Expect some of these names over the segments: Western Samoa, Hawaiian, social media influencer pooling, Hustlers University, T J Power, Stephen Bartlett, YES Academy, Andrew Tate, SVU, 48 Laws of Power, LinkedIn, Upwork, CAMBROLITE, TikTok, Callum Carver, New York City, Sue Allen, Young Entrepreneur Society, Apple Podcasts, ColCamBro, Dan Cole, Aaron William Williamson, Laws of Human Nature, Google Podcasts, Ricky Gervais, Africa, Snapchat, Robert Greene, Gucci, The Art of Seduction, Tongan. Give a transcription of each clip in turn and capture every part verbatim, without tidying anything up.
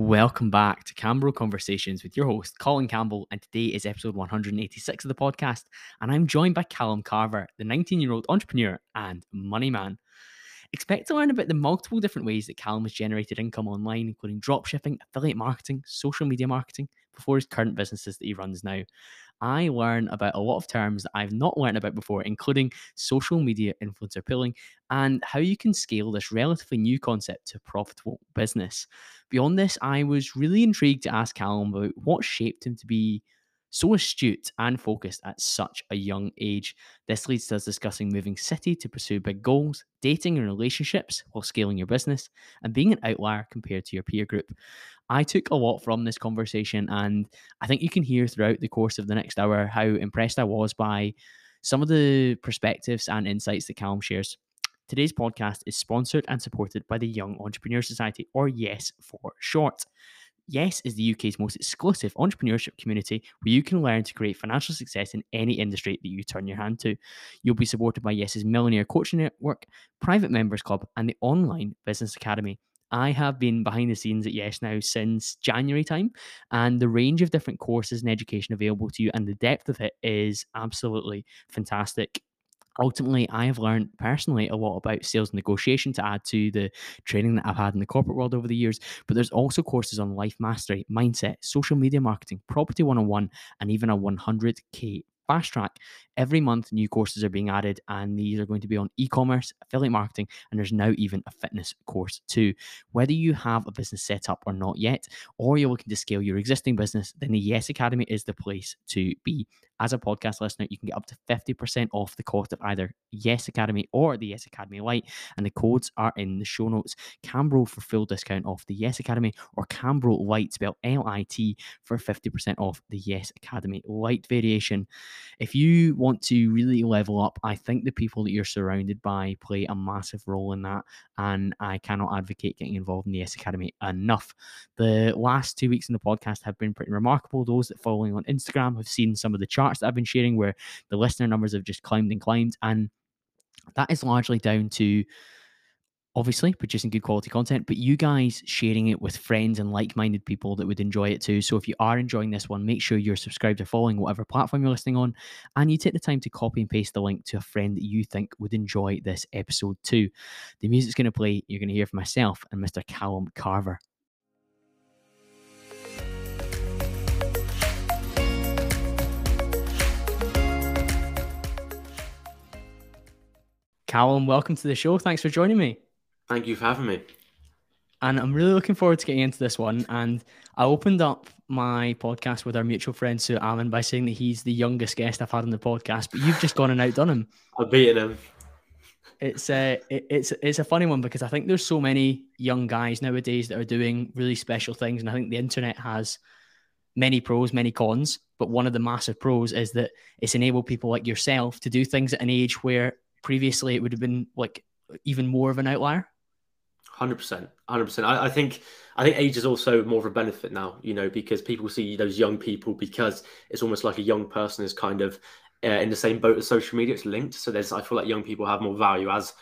Welcome back to Cambro Conversations with your host, Colin Campbell, and today is episode one hundred eighty-six of the podcast, and I'm joined by Callum Carver, the nineteen-year-old entrepreneur and money man. Expect to learn about the multiple different ways that Callum has generated income online, including dropshipping, affiliate marketing, social media marketing, before his current businesses that he runs now. I learn about a lot of terms that I've not learned about before, including social media influencer pooling and how you can scale this relatively new concept to profitable business. Beyond this, I was really intrigued to ask Callum about what shaped him to be so astute and focused at such a young age. This leads to us discussing moving city to pursue big goals, dating and relationships while scaling your business, and being an outlier compared to your peer group. I took a lot from this conversation, and I think you can hear throughout the course of the next hour how impressed I was by some of the perspectives and insights that Callum shares. Today's podcast is sponsored and supported by the Young Entrepreneur Society, or YES for short. YES is the U K's most exclusive entrepreneurship community where you can learn to create financial success in any industry that you turn your hand to. You'll be supported by YES's Millionaire Coaching Network, Private Members Club, and the Online Business Academy. I have been behind the scenes at YES now since January time, and the range of different courses and education available to you and the depth of it is absolutely fantastic. Ultimately, I have learned personally a lot about sales and negotiation to add to the training that I've had in the corporate world over the years, but there's also courses on life mastery, mindset, social media marketing, property one oh one, and even a one hundred K fast track. Every month, new courses are being added, and these are going to be on e-commerce, affiliate marketing, and there's now even a fitness course too. Whether you have a business set up or not yet, or you're looking to scale your existing business, then the YES Academy is the place to be. As a podcast listener, you can get up to fifty percent off the cost of either YES Academy or the YES Academy Lite, and the codes are in the show notes. Cambro for full discount off the YES Academy, or Cambro Lite, spelled L I T, for fifty percent off the YES Academy Lite variation. If you want to really level up, I think the people that you're surrounded by play a massive role in that, and I cannot advocate getting involved in the YES Academy enough. The last two weeks in the podcast have been pretty remarkable. Those that follow me on Instagram have seen some of the charts that I've been sharing, where the listener numbers have just climbed and climbed, and that is largely down to obviously producing good quality content, but you guys sharing it with friends and like-minded people that would enjoy it too. So if you are enjoying this one, make sure you're subscribed or following whatever platform you're listening on, and you take the time to copy and paste the link to a friend that you think would enjoy this episode too. The music's going to play. You're going to hear from myself and Mister Callum Carver. Callum, welcome to the show. Thanks for joining me. Thank you for having me. And I'm really looking forward to getting into this one. And I opened up my podcast with our mutual friend, Sue Allen, by saying that he's the youngest guest I've had on the podcast, but you've just gone and outdone him. I've beaten him. It's a, it, it's, it's a funny one, because I think there's so many young guys nowadays that are doing really special things. And I think the internet has many pros, many cons, but one of the massive pros is that it's enabled people like yourself to do things at an age where previously it would have been like even more of an outlier. One hundred percent, one hundred percent. I, I think I think age is also more of a benefit now, you know, because people see those young people, because it's almost like a young person is kind of uh, in the same boat as social media. It's linked, so there's I feel like young people have more value. As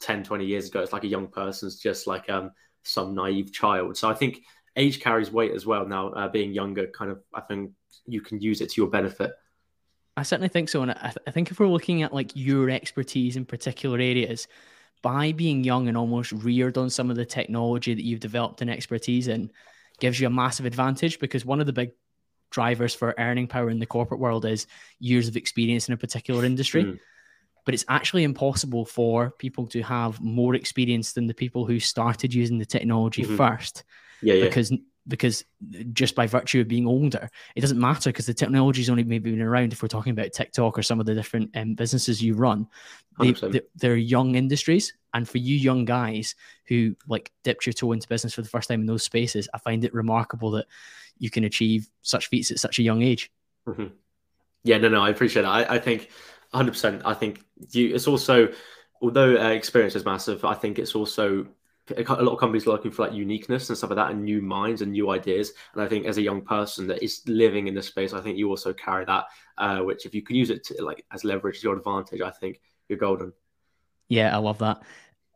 ten, twenty years ago, it's like a young person's just like um some naive child. So I think age carries weight as well now. Uh, being younger, kind of, I think you can use it to your benefit. I certainly think so. And I, th- I think if we're looking at like your expertise in particular areas, by being young and almost reared on some of the technology that you've developed and expertise in gives you a massive advantage, because one of the big drivers for earning power in the corporate world is years of experience in a particular industry. Mm. But it's actually impossible for people to have more experience than the people who started using the technology mm-hmm. first. Yeah, yeah. Because because just by virtue of being older, it doesn't matter, because the technology's only maybe been around, if we're talking about TikTok or some of the different um, businesses you run, they, they, they're young industries. And for you young guys who like dipped your toe into business for the first time in those spaces, I find it remarkable that you can achieve such feats at such a young age. Mm-hmm. Yeah, no, no, I appreciate that. I, I think one hundred percent. I think you, it's also, although uh, experience is massive, I think it's also, a lot of companies are looking for like uniqueness and stuff like that, and new minds and new ideas. And I think as a young person that is living in this space, I think you also carry that, uh, which if you can use it to, like as leverage to your advantage, I think you're golden. Yeah, I love that.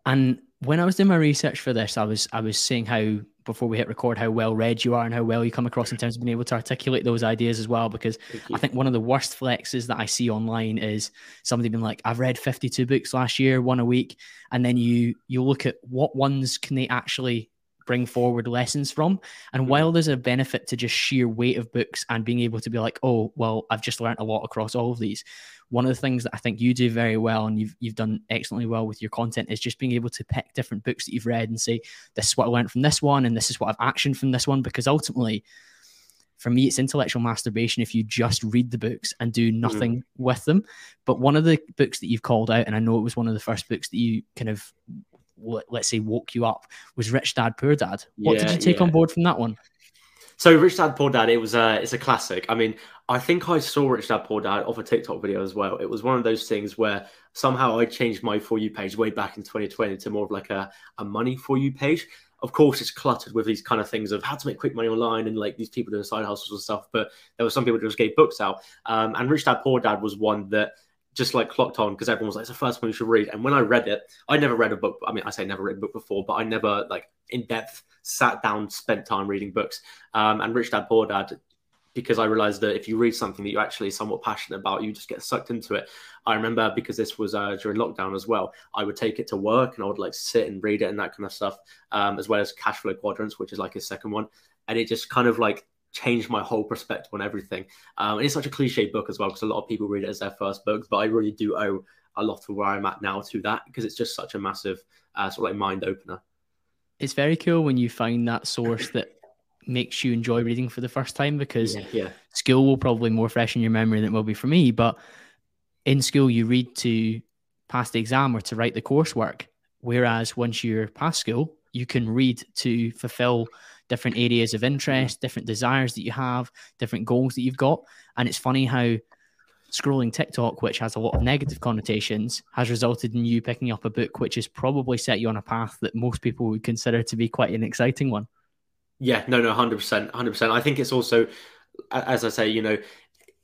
And when I was doing my research for this, I was I was seeing how before we hit record, how well read you are and how well you come across in terms of being able to articulate those ideas as well. Because I think one of the worst flexes that I see online is somebody being like, I've read fifty-two books last year, one a week. And then you, you look at what ones can they actually bring forward lessons from. And while there's a benefit to just sheer weight of books and being able to be like, oh, well, I've just learned a lot across all of these. One of the things that I think you do very well, and you've you've done excellently well with your content, is just being able to pick different books that you've read and say, this is what I learned from this one, and this is what I've actioned from this one. Because ultimately, for me, it's intellectual masturbation if you just read the books and do nothing mm-hmm. with them. But one of the books that you've called out, and I know it was one of the first books that you kind of, let's say, woke you up, was Rich Dad, Poor Dad. What yeah, did you take yeah. on board from that one? So Rich Dad, Poor Dad, it was a, it's a classic. I mean, I think I saw Rich Dad, Poor Dad off a TikTok video as well. It was one of those things where somehow I changed my For You page way back in twenty twenty to more of like a, a money For You page. Of course, it's cluttered with these kind of things of how to make quick money online and like these people doing side hustles and stuff. But there were some people that just gave books out. Um, and Rich Dad, Poor Dad was one that just like clocked on because everyone was like, it's the first one you should read. And when I read it, I never read a book. I mean, I say never read a book before, but I never like in depth sat down, spent time reading books. Um, and Rich Dad, Poor Dad, because I realized that if you read something that you're actually somewhat passionate about, you just get sucked into it. I remember because this was uh, during lockdown as well, I would take it to work and I would like sit and read it and that kind of stuff, um, as well as Cashflow Quadrants, which is like his second one. And it just kind of like changed my whole perspective on everything. Um, and it's such a cliche book as well, because a lot of people read it as their first book, but I really do owe a lot of where I'm at now to that, because it's just such a massive uh, sort of like mind opener. It's very cool when you find that source that makes you enjoy reading for the first time, because yeah, yeah. school will probably more fresh in your memory than it will be for me. But in school, you read to pass the exam or to write the coursework. Whereas once you're past school, you can read to fulfill different areas of interest, different desires that you have, different goals that you've got. And it's funny how scrolling TikTok, which has a lot of negative connotations, has resulted in you picking up a book which has probably set you on a path that most people would consider to be quite an exciting one. Yeah, no, no, one hundred percent, one hundred percent. I think it's also, as I say, you know,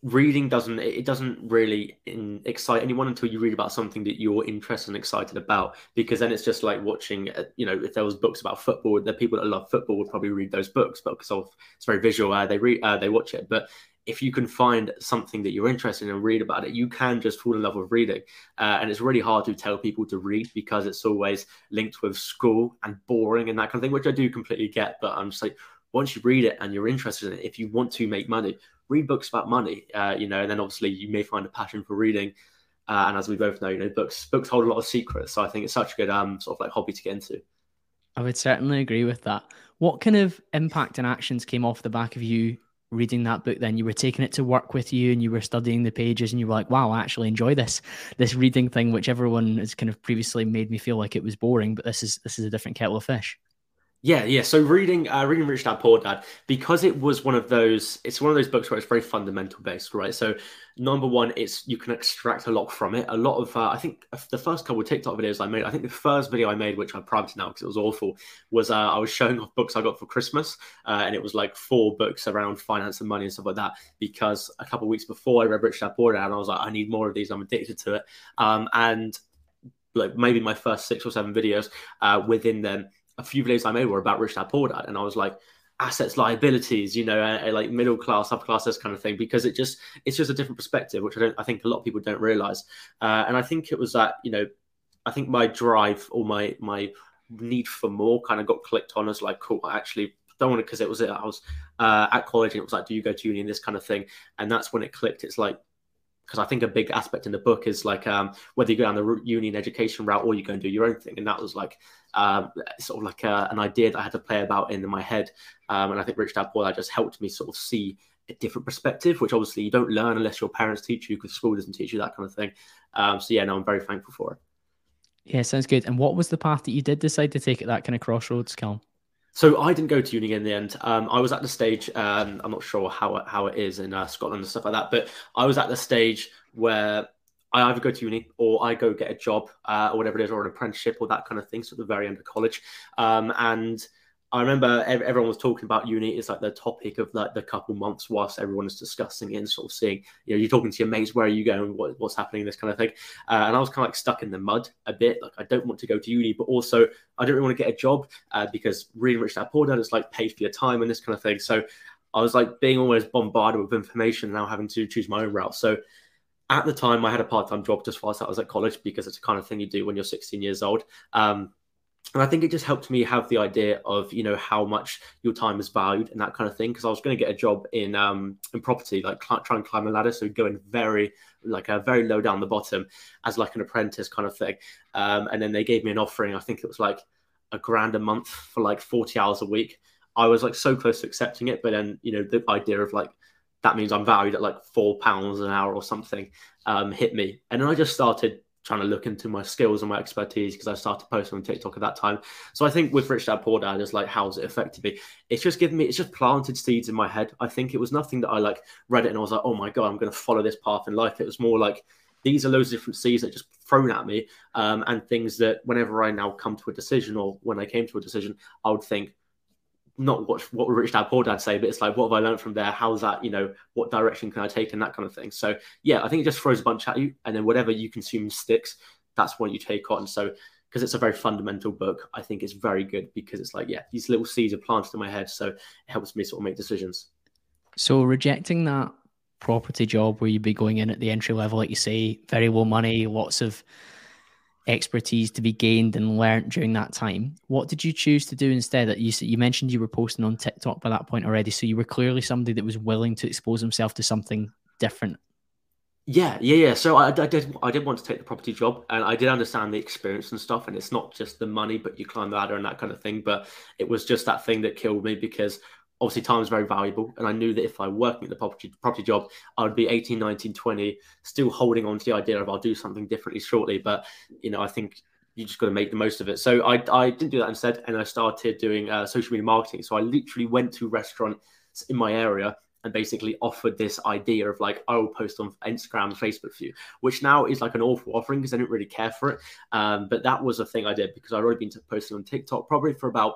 reading doesn't, it doesn't really in, excite anyone until you read about something that you're interested and excited about, because then it's just like watching, you know, if there was books about football, the people that love football would probably read those books, but because of, it's very visual, uh, they read, uh, they watch it. But if you can find something that you're interested in and read about it, you can just fall in love with reading. Uh, and it's really hard to tell people to read because it's always linked with school and boring and that kind of thing, which I do completely get. But I'm just like, once you read it and you're interested in it, if you want to make money, read books about money, uh, you know, and then obviously you may find a passion for reading. Uh, and as we both know, you know, books, books hold a lot of secrets. So I think it's such a good um, sort of like hobby to get into. I would certainly agree with that. What kind of impact and actions came off the back of you reading that book then? You were taking it to work with you and you were studying the pages and you were like, wow, I actually enjoy this, this reading thing, which everyone has kind of previously made me feel like it was boring, but this is, this is a different kettle of fish. Yeah, yeah. So reading, uh, reading Rich Dad Poor Dad, because it was one of those, it's one of those books where it's very fundamental based, right? So number one, it's, you can extract a lot from it. A lot of, uh, I think the first couple of TikTok videos I made, I think the first video I made, which I privated now because it was awful, was uh, I was showing off books I got for Christmas. Uh, and it was like four books around finance and money and stuff like that, because a couple of weeks before I read Rich Dad Poor Dad, and I was like, I need more of these. I'm addicted to it. Um, and like maybe my first six or seven videos uh, within them, a few videos I made were about Rich Dad Poor Dad, and I was like, assets, liabilities, you know, a, a, like middle class, upper class, this kind of thing, because it just, it's just a different perspective, which I don't, I think a lot of people don't realize. Uh, and I think it was that, you know, I think my drive or my my need for more kind of got clicked on as like, cool, I actually don't want to, because it was, I was uh, at college and it was like, do you go to uni and this kind of thing, and that's when it clicked. It's like, because I think a big aspect in the book is like um, whether you go down the union education route or you go and do your own thing. And that was like um, sort of like a, an idea that I had to play about in my head. Um, and I think Rich Dad Poor Dad just helped me sort of see a different perspective, which obviously you don't learn unless your parents teach you, because school doesn't teach you that kind of thing. Um, so yeah, no, I'm very thankful for it. Yeah, sounds good. And what was the path that you did decide to take at that kind of crossroads, Callum? So I didn't go to uni in the end. Um, I was at the stage, um, I'm not sure how, how it is in uh, Scotland and stuff like that, but I was at the stage where I either go to uni or I go get a job uh, or whatever it is, or an apprenticeship or that kind of thing. So at the very end of college. Um, and I remember everyone was talking about uni. It's like the topic of like the couple months whilst everyone is discussing it and sort of seeing, you know, you're talking to your mates, where are you going, what, what's happening, this kind of thing. Uh, and I was kind of like stuck in the mud a bit. Like, I don't want to go to uni, but also I don't really want to get a job uh, because reading Rich Dad Poor Dad is like paid for your time and this kind of thing. So I was like being almost bombarded with information and now having to choose my own route. So at the time I had a part-time job just whilst I was at college, because it's the kind of thing you do when you're sixteen years old. Um, And I think it just helped me have the idea of, you know, how much your time is valued and that kind of thing. Because I was going to get a job in um, in property, like cl- try and climb a ladder. So going very, like a very low down the bottom as like an apprentice kind of thing. Um, and then they gave me an offering. I think it was like a grand a month for like forty hours a week. I was like so close to accepting it. But then, you know, the idea of like, that means I'm valued at like four pounds an hour or something um, hit me. And then I just started trying to look into my skills and my expertise, because I started posting on TikTok at that time. So I think with Rich Dad Poor Dad, it's like, how's it affected me? It's just given me, it's just planted seeds in my head. I think it was nothing that I like read it and I was like, oh my God, I'm going to follow this path in life. It was more like, these are loads of different seeds that are just thrown at me. Um, and things that whenever I now come to a decision, or when I came to a decision, I would think, not what, what would Rich Dad Poor Dad say, but it's like, what have I learned from there? How's that, you know, what direction can I take and that kind of thing. So yeah, I think it just throws a bunch at you, and then whatever you consume sticks, that's what you take on. So because it's a very fundamental book, I think it's very good, because it's like, yeah, these little seeds are planted in my head. So it helps me sort of make decisions. So rejecting that property job where you'd be going in at the entry level, like you say, very low money, lots of expertise to be gained and learned during that time. What did you choose to do instead? That you you mentioned you were posting on TikTok by that point already, so you were clearly somebody that was willing to expose himself to something different. Yeah, yeah, yeah. So I, I did I did want to take the property job, and I did understand the experience and stuff, and it's not just the money, but you climb the ladder and that kind of thing. But it was just that thing that killed me, because obviously time is very valuable. And I knew that if I worked at the property property job, I would be eighteen, nineteen, twenty, still holding on to the idea of I'll do something differently shortly. But, you know, I think you just got to make the most of it. So I, I didn't do that instead. And I started doing uh, social media marketing. So I literally went to restaurants in my area and basically offered this idea of like, I will post on Instagram, Facebook for you, which now is like an awful offering because I didn't really care for it. Um, but that was a thing I did, because I'd already been posting on TikTok probably for about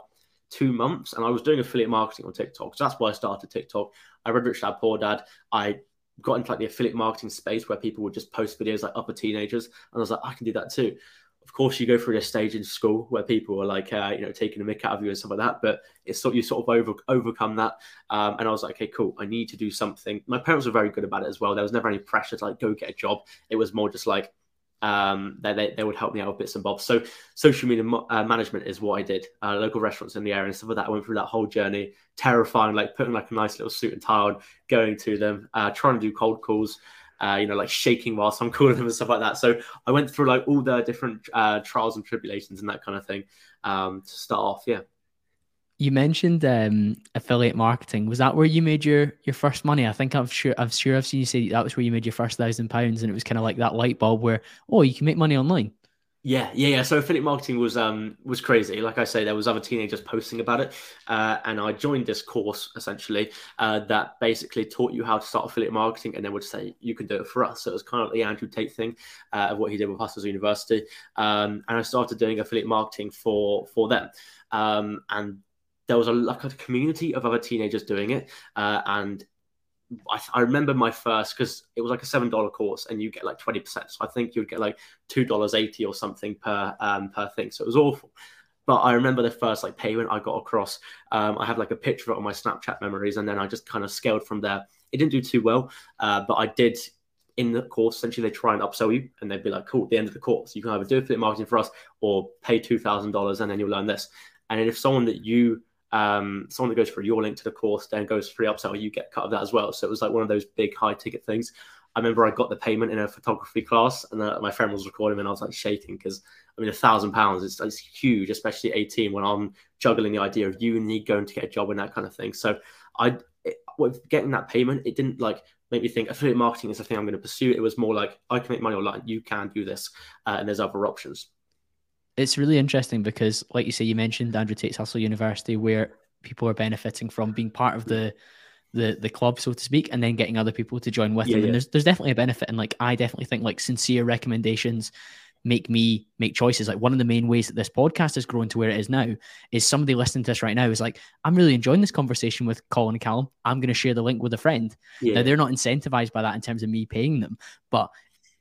two months, and I was doing affiliate marketing on TikTok. So that's why I started TikTok. I read Rich Dad Poor Dad. I got into like the affiliate marketing space where people would just post videos like upper teenagers. And I was like, I can do that too. Of course, you go through this stage in school where people are like, uh, you know, taking a mick out of you and stuff like that. But it's sort you sort of over, overcome that. Um, and I was like, okay, cool. I need to do something. My parents were very good about it as well. There was never any pressure to like go get a job. It was more just like, Um, that they, they would help me out with bits and bobs. So social media mo- uh, management is what I did. Uh, local restaurants in the area and stuff like that. I went through that whole journey, terrifying, like putting like a nice little suit and tie on, going to them, uh, trying to do cold calls, uh, you know, like shaking whilst I'm calling them and stuff like that. So I went through like all the different uh, trials and tribulations and that kind of thing um, to start off. Yeah. You mentioned um, affiliate marketing. Was that where you made your, your first money? I think I'm sure I'm sure I've seen you say that was where you made your first thousand pounds, and it was kind of like that light bulb where, oh, you can make money online. Yeah, yeah, yeah. So affiliate marketing was um was crazy. Like I say, there was other teenagers posting about it, uh, and I joined this course essentially uh, that basically taught you how to start affiliate marketing, and then would say you can do it for us. So it was kind of the Andrew Tate thing uh, of what he did with Hustlers University, um, and I started doing affiliate marketing for for them, um, and there was a, like a community of other teenagers doing it. Uh, and I, I remember my first, because it was like a seven dollars course and you get like twenty percent. So I think you'd get like two dollars and eighty cents or something per um, per thing. So it was awful. But I remember the first like payment I got across. Um, I have like a picture of it on my Snapchat memories. And then I just kind of scaled from there. It didn't do too well, uh, but I did in the course. Essentially, they try and upsell you and they'd be like, cool, at the end of the course, you can either do affiliate marketing for us or pay two thousand dollars and then you'll learn this. And then if someone that you Um, someone that goes for your link to the course then goes free upsell, you get cut of that as well. So it was like one of those big high ticket things. I remember I got the payment in a photography class, and uh, my friend was recording, and I was like shaking because I mean a thousand pounds is it's huge, especially eighteen when I'm juggling the idea of uni, going to get a job and that kind of thing. So I it, with getting that payment, it didn't like make me think affiliate marketing is the thing I'm going to pursue. It was more like I can make money online. You can do this, uh, and there's other options. It's really interesting because, like you say, you mentioned Andrew Tate's Hustle University, where people are benefiting from being part of the the the club, so to speak, and then getting other people to join with yeah, them. Yeah. And there's there's definitely a benefit. And like I definitely think like sincere recommendations make me make choices. Like one of the main ways that this podcast has grown to where it is now is somebody listening to this right now is like, I'm really enjoying this conversation with Colin and Callum. I'm going to share the link with a friend. Yeah. Now, they're not incentivized by that in terms of me paying them, but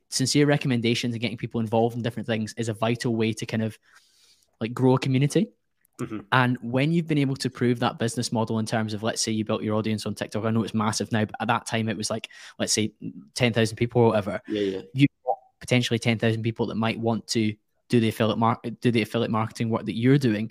sincere recommendations and getting people involved in different things is a vital way to kind of like grow a community. Mm-hmm. And when you've been able to prove that business model in terms of, let's say you built your audience on TikTok, I know it's massive now, but at that time it was like, let's say ten thousand people or whatever, yeah, yeah. you potentially ten thousand people that might want to do the affiliate mar- do the affiliate marketing work that you're doing,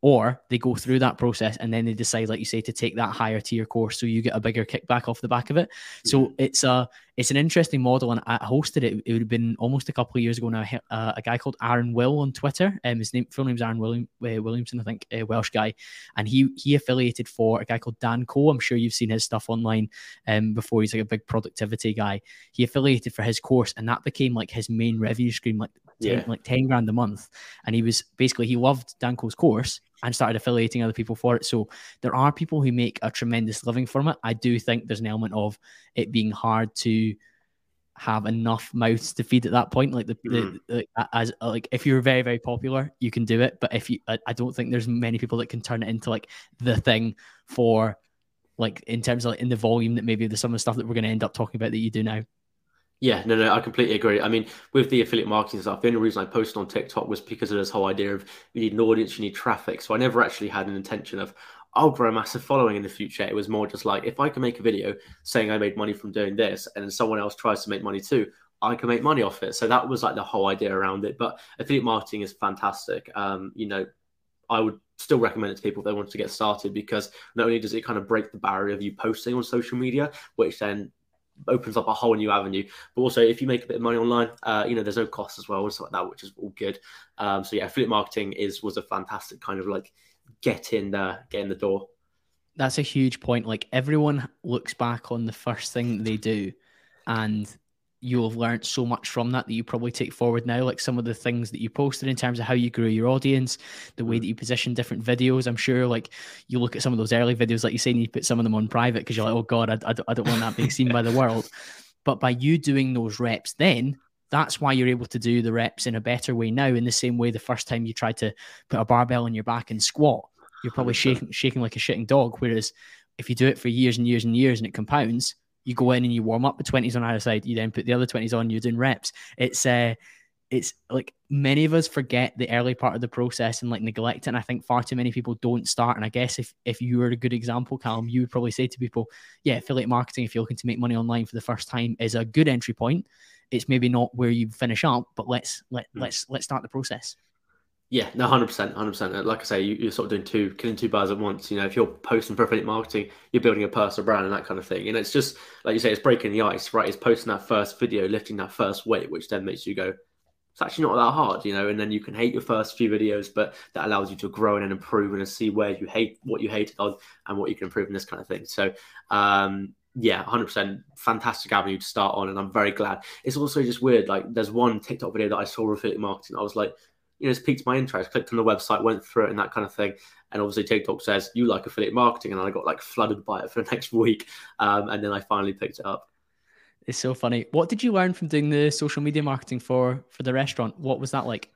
or they go through that process and then they decide, like you say, to take that higher tier course. So you get a bigger kickback off the back of it. Yeah. So it's a, it's an interesting model. And I hosted it. It would have been almost a couple of years ago now. Uh, a guy called Aaron Will on Twitter. Um, his name, full name's Aaron William uh, Williamson, I think, a Welsh guy. And he he affiliated for a guy called Dan Cole. I'm sure you've seen his stuff online um, before. He's like a big productivity guy. He affiliated for his course and that became like his main revenue stream, like ten, yeah. like ten grand a month. And he was basically, he loved Dan Cole's course and started affiliating other people for it. So there are people who make a tremendous living from it. I do think there's an element of it being hard to have enough mouths to feed at that point. Like the, mm. the, the as like if you're very, very popular, you can do it. But if you, I, I don't think there's many people that can turn it into like the thing for like in terms of like in the volume that maybe there's some of the stuff that we're going to end up talking about that you do now. Yeah, no, no, I completely agree. I mean, with the affiliate marketing stuff, the only reason I posted on TikTok was because of this whole idea of you need an audience, you need traffic. So I never actually had an intention of, I'll grow a massive following in the future. It was more just like, if I can make a video saying I made money from doing this and then someone else tries to make money too, I can make money off it. So that was like the whole idea around it. But affiliate marketing is fantastic. Um, you know, I would still recommend it to people if they want to get started, because not only does it kind of break the barrier of you posting on social media, which then opens up a whole new avenue, but also if you make a bit of money online, uh you know, there's no cost as well and stuff like that, which is all good. Um so yeah, affiliate marketing is was a fantastic kind of like get in there, get in the door. That's a huge point. Like everyone looks back on the first thing they do and you'll have learned so much from that that you probably take forward now, like some of the things that you posted in terms of how you grew your audience, the way that you position different videos. I'm sure like you look at some of those early videos, like you say, and you put some of them on private because you're like, oh God, I, I, don't, I don't want that being seen by the world. But by you doing those reps then, that's why you're able to do the reps in a better way now, in the same way the first time you tried to put a barbell on your back and squat, you're probably shaking, shaking like a shitting dog. Whereas if you do it for years and years and years and it compounds, you go in and you warm up the twenties on either side. You then put the other twenties on, you're doing reps. It's uh, it's like many of us forget the early part of the process and like neglect it. And I think far too many people don't start. And I guess if, if you were a good example, Callum, you would probably say to people, yeah, affiliate marketing, if you're looking to make money online for the first time, is a good entry point. It's maybe not where you finish up, but let's let, mm. let's let's start the process. Yeah, no, one hundred percent, one hundred percent. Like I say, you, you're sort of doing two, killing two birds at once. You know, if you're posting for affiliate marketing, you're building a personal brand and that kind of thing. And it's just, like you say, it's breaking the ice, right? It's posting that first video, lifting that first weight, which then makes you go, it's actually not that hard, you know? And then you can hate your first few videos, but that allows you to grow and improve and see where you hate, what you hated on and what you can improve in this kind of thing. So, um, yeah, one hundred percent fantastic avenue to start on. And I'm very glad. It's also just weird. Like there's one TikTok video that I saw with affiliate marketing. I was like, you know, it's piqued my interest, clicked on the website, went through it and that kind of thing. And obviously TikTok says, you like affiliate marketing. And I got like flooded by it for the next week. Um, and then I finally picked it up. It's so funny. What did you learn from doing the social media marketing for, for the restaurant? What was that like?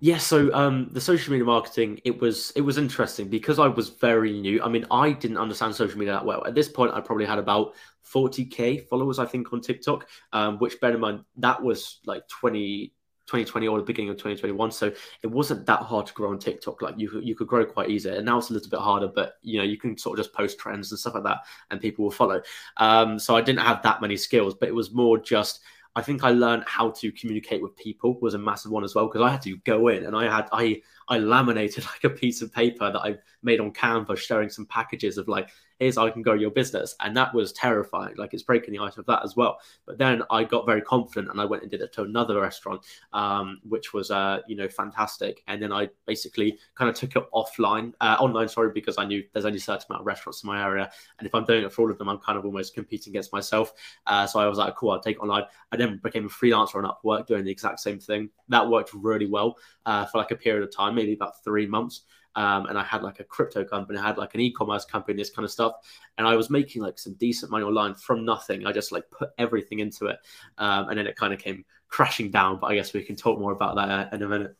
Yeah, so um, the social media marketing, it was it was interesting because I was very new. I mean, I didn't understand social media that well. At this point, I probably had about forty K followers, I think, on TikTok, um, which bear in mind, that was like twenty twenty twenty or the beginning of twenty twenty-one, so it wasn't that hard to grow on TikTok. Like you you could grow quite easy, and now it's a little bit harder, but you know, you can sort of just post trends and stuff like that and people will follow. Um so I didn't have that many skills, but it was more just, I think I learned how to communicate with people was a massive one as well, because I had to go in and I had I I laminated like a piece of paper that I made on Canva showing some packages of like, here's how I can grow your business. And that was terrifying. Like it's breaking the ice of that as well. But then I got very confident and I went and did it to another restaurant, um, which was, uh, you know, fantastic. And then I basically kind of took it offline, uh, online, sorry, because I knew there's only a certain amount of restaurants in my area. And if I'm doing it for all of them, I'm kind of almost competing against myself. Uh, so I was like, cool, I'll take it online. I then became a freelancer on Upwork doing the exact same thing. That worked really well uh, for like a period of time, maybe about three months. Um, and I had like a crypto company, I had like an e-commerce company, this kind of stuff. And I was making like some decent money online from nothing. I just like put everything into it. Um, and then it kind of came crashing down. But I guess we can talk more about that in a minute.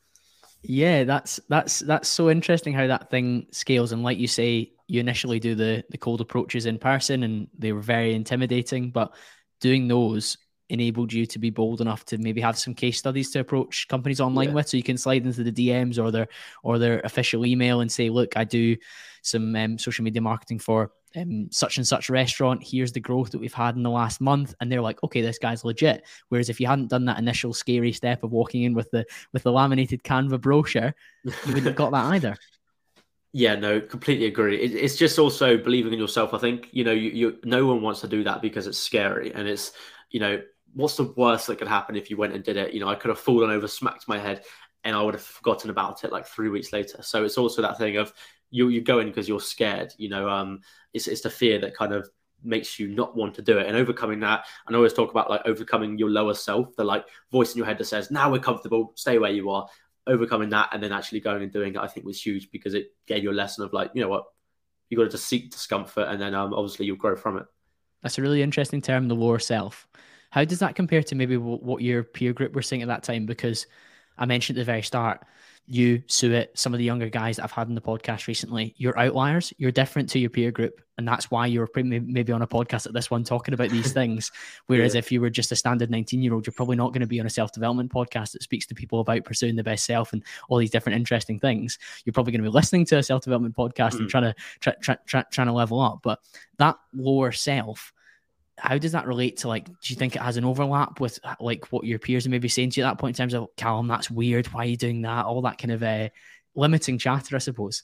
Yeah, that's that's that's so interesting how that thing scales. And like you say, you initially do the the cold approaches in person, and they were very intimidating. But doing those enabled you to be bold enough to maybe have some case studies to approach companies online yeah. with, so you can slide into the D Ms or their or their official email and say, "Look, I do some um, social media marketing for um, such and such restaurant. Here's the growth that we've had in the last month," and they're like, "Okay, this guy's legit." Whereas if you hadn't done that initial scary step of walking in with the with the laminated Canva brochure, you wouldn't have got that either. Yeah, no, completely agree. It, it's just also believing in yourself. I think you know, you, you no one wants to do that because it's scary and it's you know. What's the worst that could happen if you went and did it? You know, I could have fallen over, smacked my head, and I would have forgotten about it like three weeks later. So it's also that thing of you you go in because you're scared. You know, um, it's it's the fear that kind of makes you not want to do it. And overcoming that, and I always talk about like overcoming your lower self, the like voice in your head that says, "Now we're comfortable, stay where you are." Overcoming that and then actually going and doing it, I think was huge because it gave you a lesson of like, you know what, you got to just seek discomfort, and then um, obviously you'll grow from it. That's a really interesting term, the lower self. How does that compare to maybe what your peer group were saying at that time? Because I mentioned at the very start, you, Sue, some of the younger guys that I've had in the podcast recently, you're outliers, you're different to your peer group. And that's why you're maybe on a podcast at this one talking about these things. Whereas yeah. if you were just a standard nineteen-year-old, you're probably not going to be on a self-development podcast that speaks to people about pursuing the best self and all these different interesting things. You're probably going to be listening to a self-development podcast mm-hmm. and trying to, try, try, try, trying to level up. But that lower self, how does that relate to, like, do you think it has an overlap with like what your peers are maybe saying to you at that point in terms of, Callum, that's weird, why are you doing that? All that kind of uh, limiting chatter, I suppose.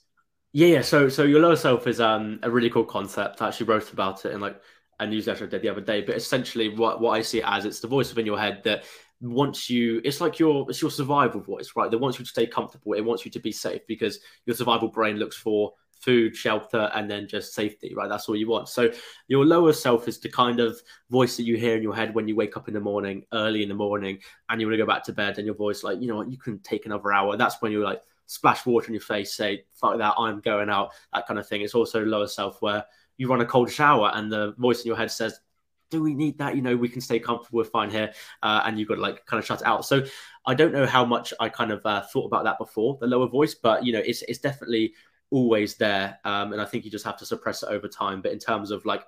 Yeah, yeah. So so your lower self is um, a really cool concept. I actually wrote about it in like a newsletter I did the other day. But essentially what, what I see it as, it's the voice within your head that wants you, it's like your, it's your survival voice, right? That wants you to stay comfortable. It wants you to be safe because your survival brain looks for food, shelter, and then just safety, right? That's all you want. So your lower self is the kind of voice that you hear in your head when you wake up in the morning, early in the morning, and you want to go back to bed, and your voice like, you know what, you can take another hour. That's when you're like, splash water in your face, say, fuck that, I'm going out, that kind of thing. It's also lower self where you run a cold shower and the voice in your head says, do we need that? You know, we can stay comfortable, we're fine here. Uh, and you've got to like kind of shut it out. So I don't know how much I kind of uh, thought about that before, the lower voice, but you know, it's it's definitely always there, um and I think you just have to suppress it over time. But in terms of like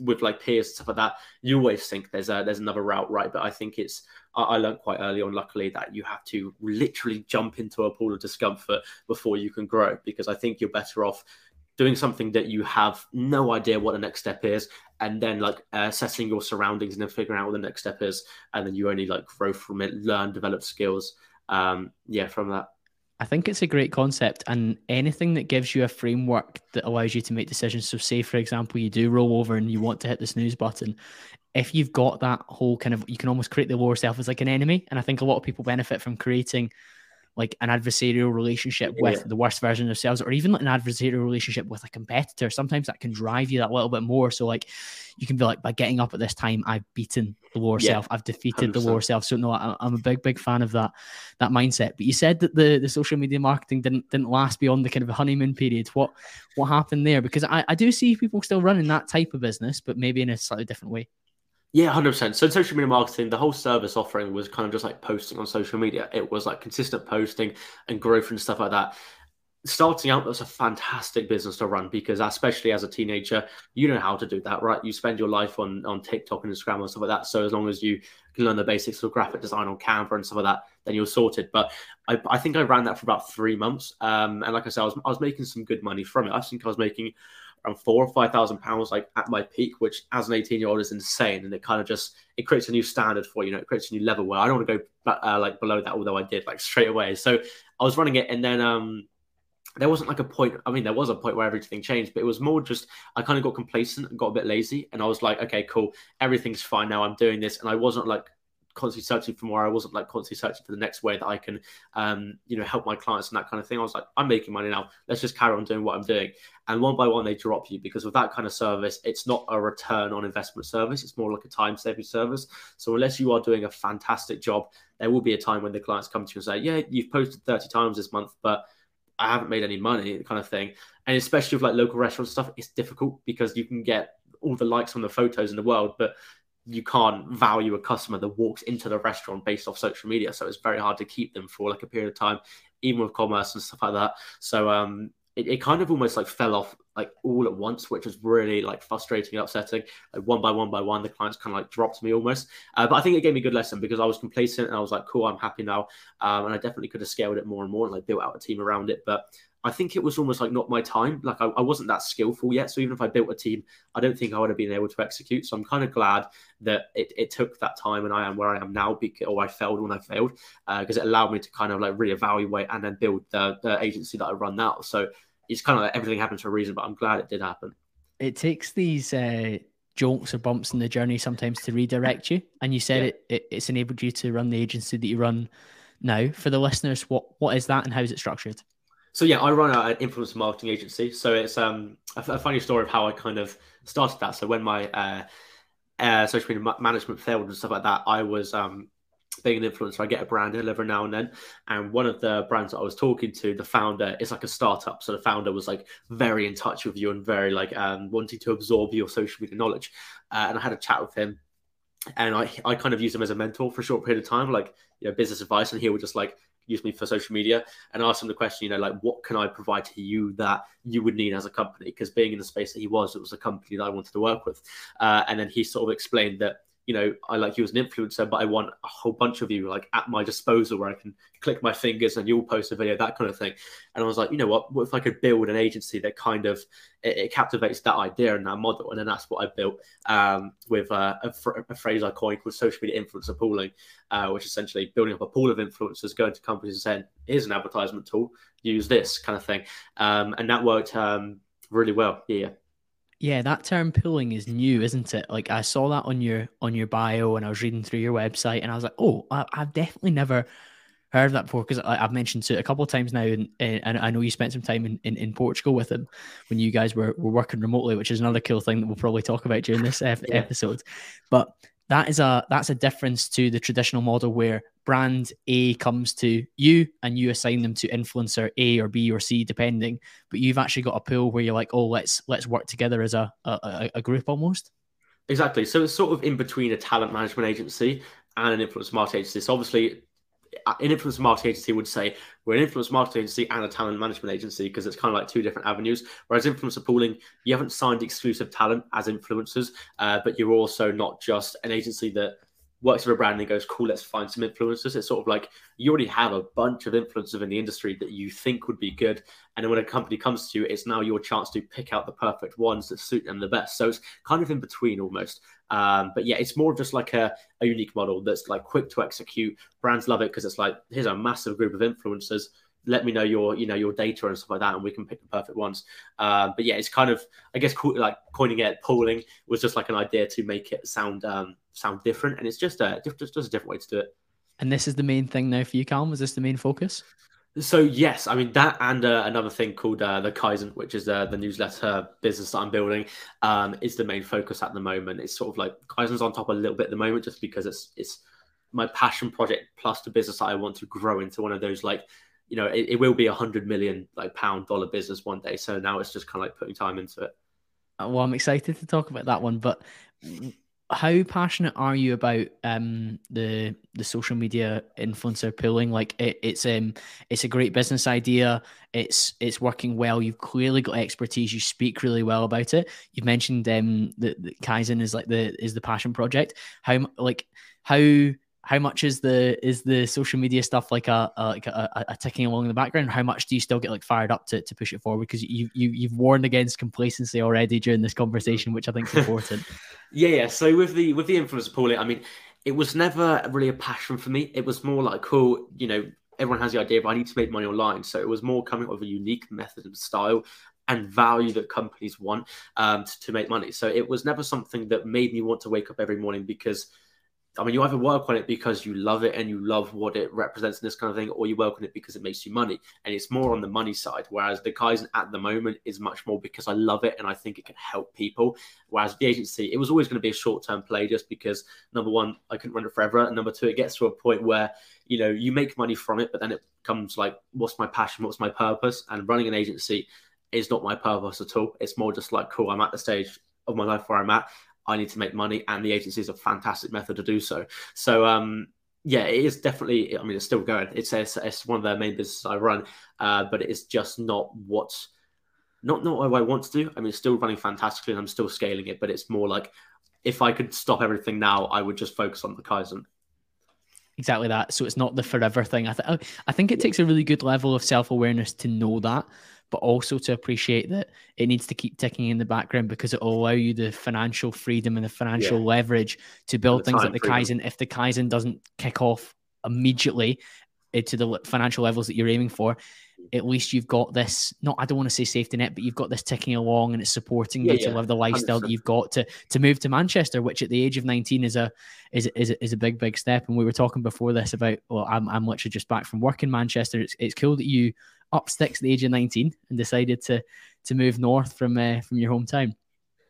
with like peers and stuff like that, you always think there's a there's another route, right? But I think it's I, I learned quite early on, luckily, that you have to literally jump into a pool of discomfort before you can grow, because I think you're better off doing something that you have no idea what the next step is, and then like uh, assessing your surroundings and then figuring out what the next step is, and then you only like grow from it, learn, develop skills um yeah from that. I think it's a great concept, and anything that gives you a framework that allows you to make decisions. So say, for example, you do roll over and you want to hit the snooze button. If you've got that whole kind of, you can almost create the lower self as like an enemy. And I think a lot of people benefit from creating like an adversarial relationship yeah. with the worst version of themselves, or even like an adversarial relationship with a competitor. Sometimes that can drive you that little bit more. So like you can be like, by getting up at this time, I've beaten the lower yeah. self, I've defeated one hundred percent the lower self. So no, I, I'm a big, big fan of that, that mindset. But you said that the, the social media marketing didn't, didn't last beyond the kind of honeymoon period. What, what happened there? Because I, I do see people still running that type of business, but maybe in a slightly different way. Yeah, one hundred percent. So social media marketing, the whole service offering was kind of just like posting on social media. It was like consistent posting and growth and stuff like that. Starting out, that's a fantastic business to run because especially as a teenager, you know how to do that, right? You spend your life on, on TikTok and Instagram and stuff like that. So as long as you can learn the basics of graphic design on Canva and stuff like that, then you're sorted. But I, I think I ran that for about three months. Um, and like I said, I was, I was making some good money from it. I think I was making around four or five thousand pounds like at my peak, which as an eighteen year old is insane. And it kind of just, it creates a new standard for, you know, it creates a new level where I don't want to go back, uh, like below that, although I did like straight away. So I was running it. And then um, there wasn't like a point, I mean, there was a point where everything changed, but it was more just, I kind of got complacent and got a bit lazy. And I was like, okay, cool. Everything's fine now. I'm doing this. And I wasn't like constantly searching for more. I wasn't like constantly searching for the next way that I can, um, you know, help my clients and that kind of thing. I was like, I'm making money now. Let's just carry on doing what I'm doing. And one by one, they drop you, because with that kind of service, it's not a return on investment service. It's more like a time saving service. So unless you are doing a fantastic job, there will be a time when the clients come to you and say, yeah, you've posted thirty times this month, but I haven't made any money, kind of thing. And especially with like local restaurant stuff, it's difficult because you can get all the likes on the photos in the world, but you can't value a customer that walks into the restaurant based off social media. So it's very hard to keep them for like a period of time, even with commerce and stuff like that. So um, it, it kind of almost like fell off like all at once, which was really like frustrating and upsetting. Like one by one by one, the clients kind of like dropped me almost. Uh, but I think it gave me a good lesson because I was complacent and I was like, cool, I'm happy now. Um, and I definitely could have scaled it more and more and like built out a team around it. But I think it was almost like not my time. Like I, I wasn't that skillful yet. So even if I built a team, I don't think I would have been able to execute. So I'm kind of glad that it, it took that time and I am where I am now, because, or I failed when I failed, because uh, it allowed me to kind of like reevaluate and then build the, the agency that I run now. So it's kind of like everything happens for a reason, but I'm glad it did happen. It takes these uh, jolts or bumps in the journey sometimes to redirect you. And you said yeah. it, it it's enabled you to run the agency that you run now. For the listeners, what what is that and how is it structured? So yeah, I run an influencer marketing agency. So it's um, a, f- a funny story of how I kind of started that. So when my uh, uh, social media ma- management failed and stuff like that, I was um, being an influencer. I get a brand deal every now and then. And one of the brands that I was talking to, the founder is like a startup. So the founder was like very in touch with you and very like um, wanting to absorb your social media knowledge. Uh, and I had a chat with him. And I, I kind of used him as a mentor for a short period of time, like, you know, business advice. And he would just like use me for social media and ask him the question, you know, like, what can I provide to you that you would need as a company? Because being in the space that he was, it was a company that I wanted to work with. Uh, and then he sort of explained that, you know, I like you as an influencer, but I want a whole bunch of you like at my disposal where I can click my fingers and you'll post a video, that kind of thing. And I was like, you know what, what if I could build an agency that kind of, it, it captivates that idea and that model. And then that's what I built um, with uh, a, fr- a phrase I coined called social media influencer pooling, uh, which is essentially building up a pool of influencers, going to companies and saying, here's an advertisement tool, use this kind of thing. Um, and that worked um, really well. Yeah. Yeah, that term pooling is new, isn't it? Like I saw that on your on your bio and I was reading through your website and I was like, oh, I, I've definitely never heard of that before, because I've mentioned it a couple of times now and, and I know you spent some time in, in, in Portugal with him when you guys were, were working remotely, which is another cool thing that we'll probably talk about during this ep- yeah. episode. But that is a that's a difference to the traditional model where brand A comes to you and you assign them to influencer A or B or C depending, but you've actually got a pool where you're like, oh, let's let's work together as a a, a group almost. Exactly. So it's sort of in between a talent management agency and an influencer marketing agency. So obviously, an influencer marketing agency would say we're an influencer marketing agency and a talent management agency, because it's kind of like two different avenues. Whereas influencer pooling, you haven't signed exclusive talent as influencers, uh, but you're also not just an agency that works with a brand and goes, cool, let's find some influencers. It's sort of like you already have a bunch of influencers in the industry that you think would be good. And then when a company comes to you, it's now your chance to pick out the perfect ones that suit them the best. So it's kind of in between almost. Um, but yeah, it's more just like a, a unique model that's like quick to execute. Brands love it because it's like, here's a massive group of influencers. Let me know your, you know, your data and stuff like that, and we can pick the perfect ones. Uh, but yeah, it's kind of, I guess, co- like coining it pooling was just like an idea to make it sound um, sound different, and it's just a just just a different way to do it. And this is the main thing now for you, Callum. Was this the main focus? So yes, I mean that, and uh, another thing called uh, the Kaizen, which is uh, the newsletter business that I'm building, um, is the main focus at the moment. It's sort of like Kaizen's on top a little bit at the moment, just because it's it's my passion project plus the business that I want to grow into one of those like. You know, it, it will be a hundred million like pound dollar business one day. So now it's just kind of like putting time into it. Well, I'm excited to talk about that one. But how passionate are you about um, the the social media influencer pooling? Like it, it's um it's a great business idea. It's it's working well. You've clearly got expertise. You speak really well about it. You've mentioned um that, that Kaizen is like the is the passion project. How like how. How much is the is the social media stuff like a, a like a, a ticking along in the background? How much do you still get like fired up to, to push it forward? Because you, you you've warned against complacency already during this conversation, which I think is important. yeah, yeah. So with the with the influencer pooling, I mean, it was never really a passion for me. It was more like, cool, you know, everyone has the idea of I need to make money online. So it was more coming up with a unique method and style and value that companies want um, to, to make money. So it was never something that made me want to wake up every morning, because I mean, you either work on it because you love it and you love what it represents and this kind of thing, or you work on it because it makes you money. And it's more on the money side, whereas the Kaizen at the moment is much more because I love it and I think it can help people. Whereas the agency, it was always going to be a short-term play, just because, number one, I couldn't run it forever. And number two, it gets to a point where, you know, you make money from it, but then it becomes like, what's my passion? What's my purpose? And running an agency is not my purpose at all. It's more just like, cool, I'm at the stage of my life where I'm at. I need to make money, and the agency is a fantastic method to do so. So um, yeah, it is definitely, I mean, it's still going. It's, it's, it's one of the main businesses I run, uh, but it's just not what, not, not what I want to do. I mean, it's still running fantastically and I'm still scaling it, but it's more like, if I could stop everything now, I would just focus on the Kaizen. Exactly that. So it's not the forever thing. I, th- I think it takes a really good level of self-awareness to know that, but also to appreciate that it needs to keep ticking in the background, because it'll allow you the financial freedom and the financial yeah. leverage to build things like the freedom. Kaizen. If the Kaizen doesn't kick off immediately to the financial levels that you're aiming for, at least you've got this, not, I don't want to say safety net, but you've got this ticking along and it's supporting yeah, you yeah. to live the lifestyle one hundred percent. That you've got to, to move to Manchester, which at the age of nineteen is a, is, is, is a big, big step. And we were talking before this about, well, I'm, I'm literally just back from work in Manchester. It's, it's cool that you up sticks at the age of nineteen and decided to, to move north from, uh, from your hometown.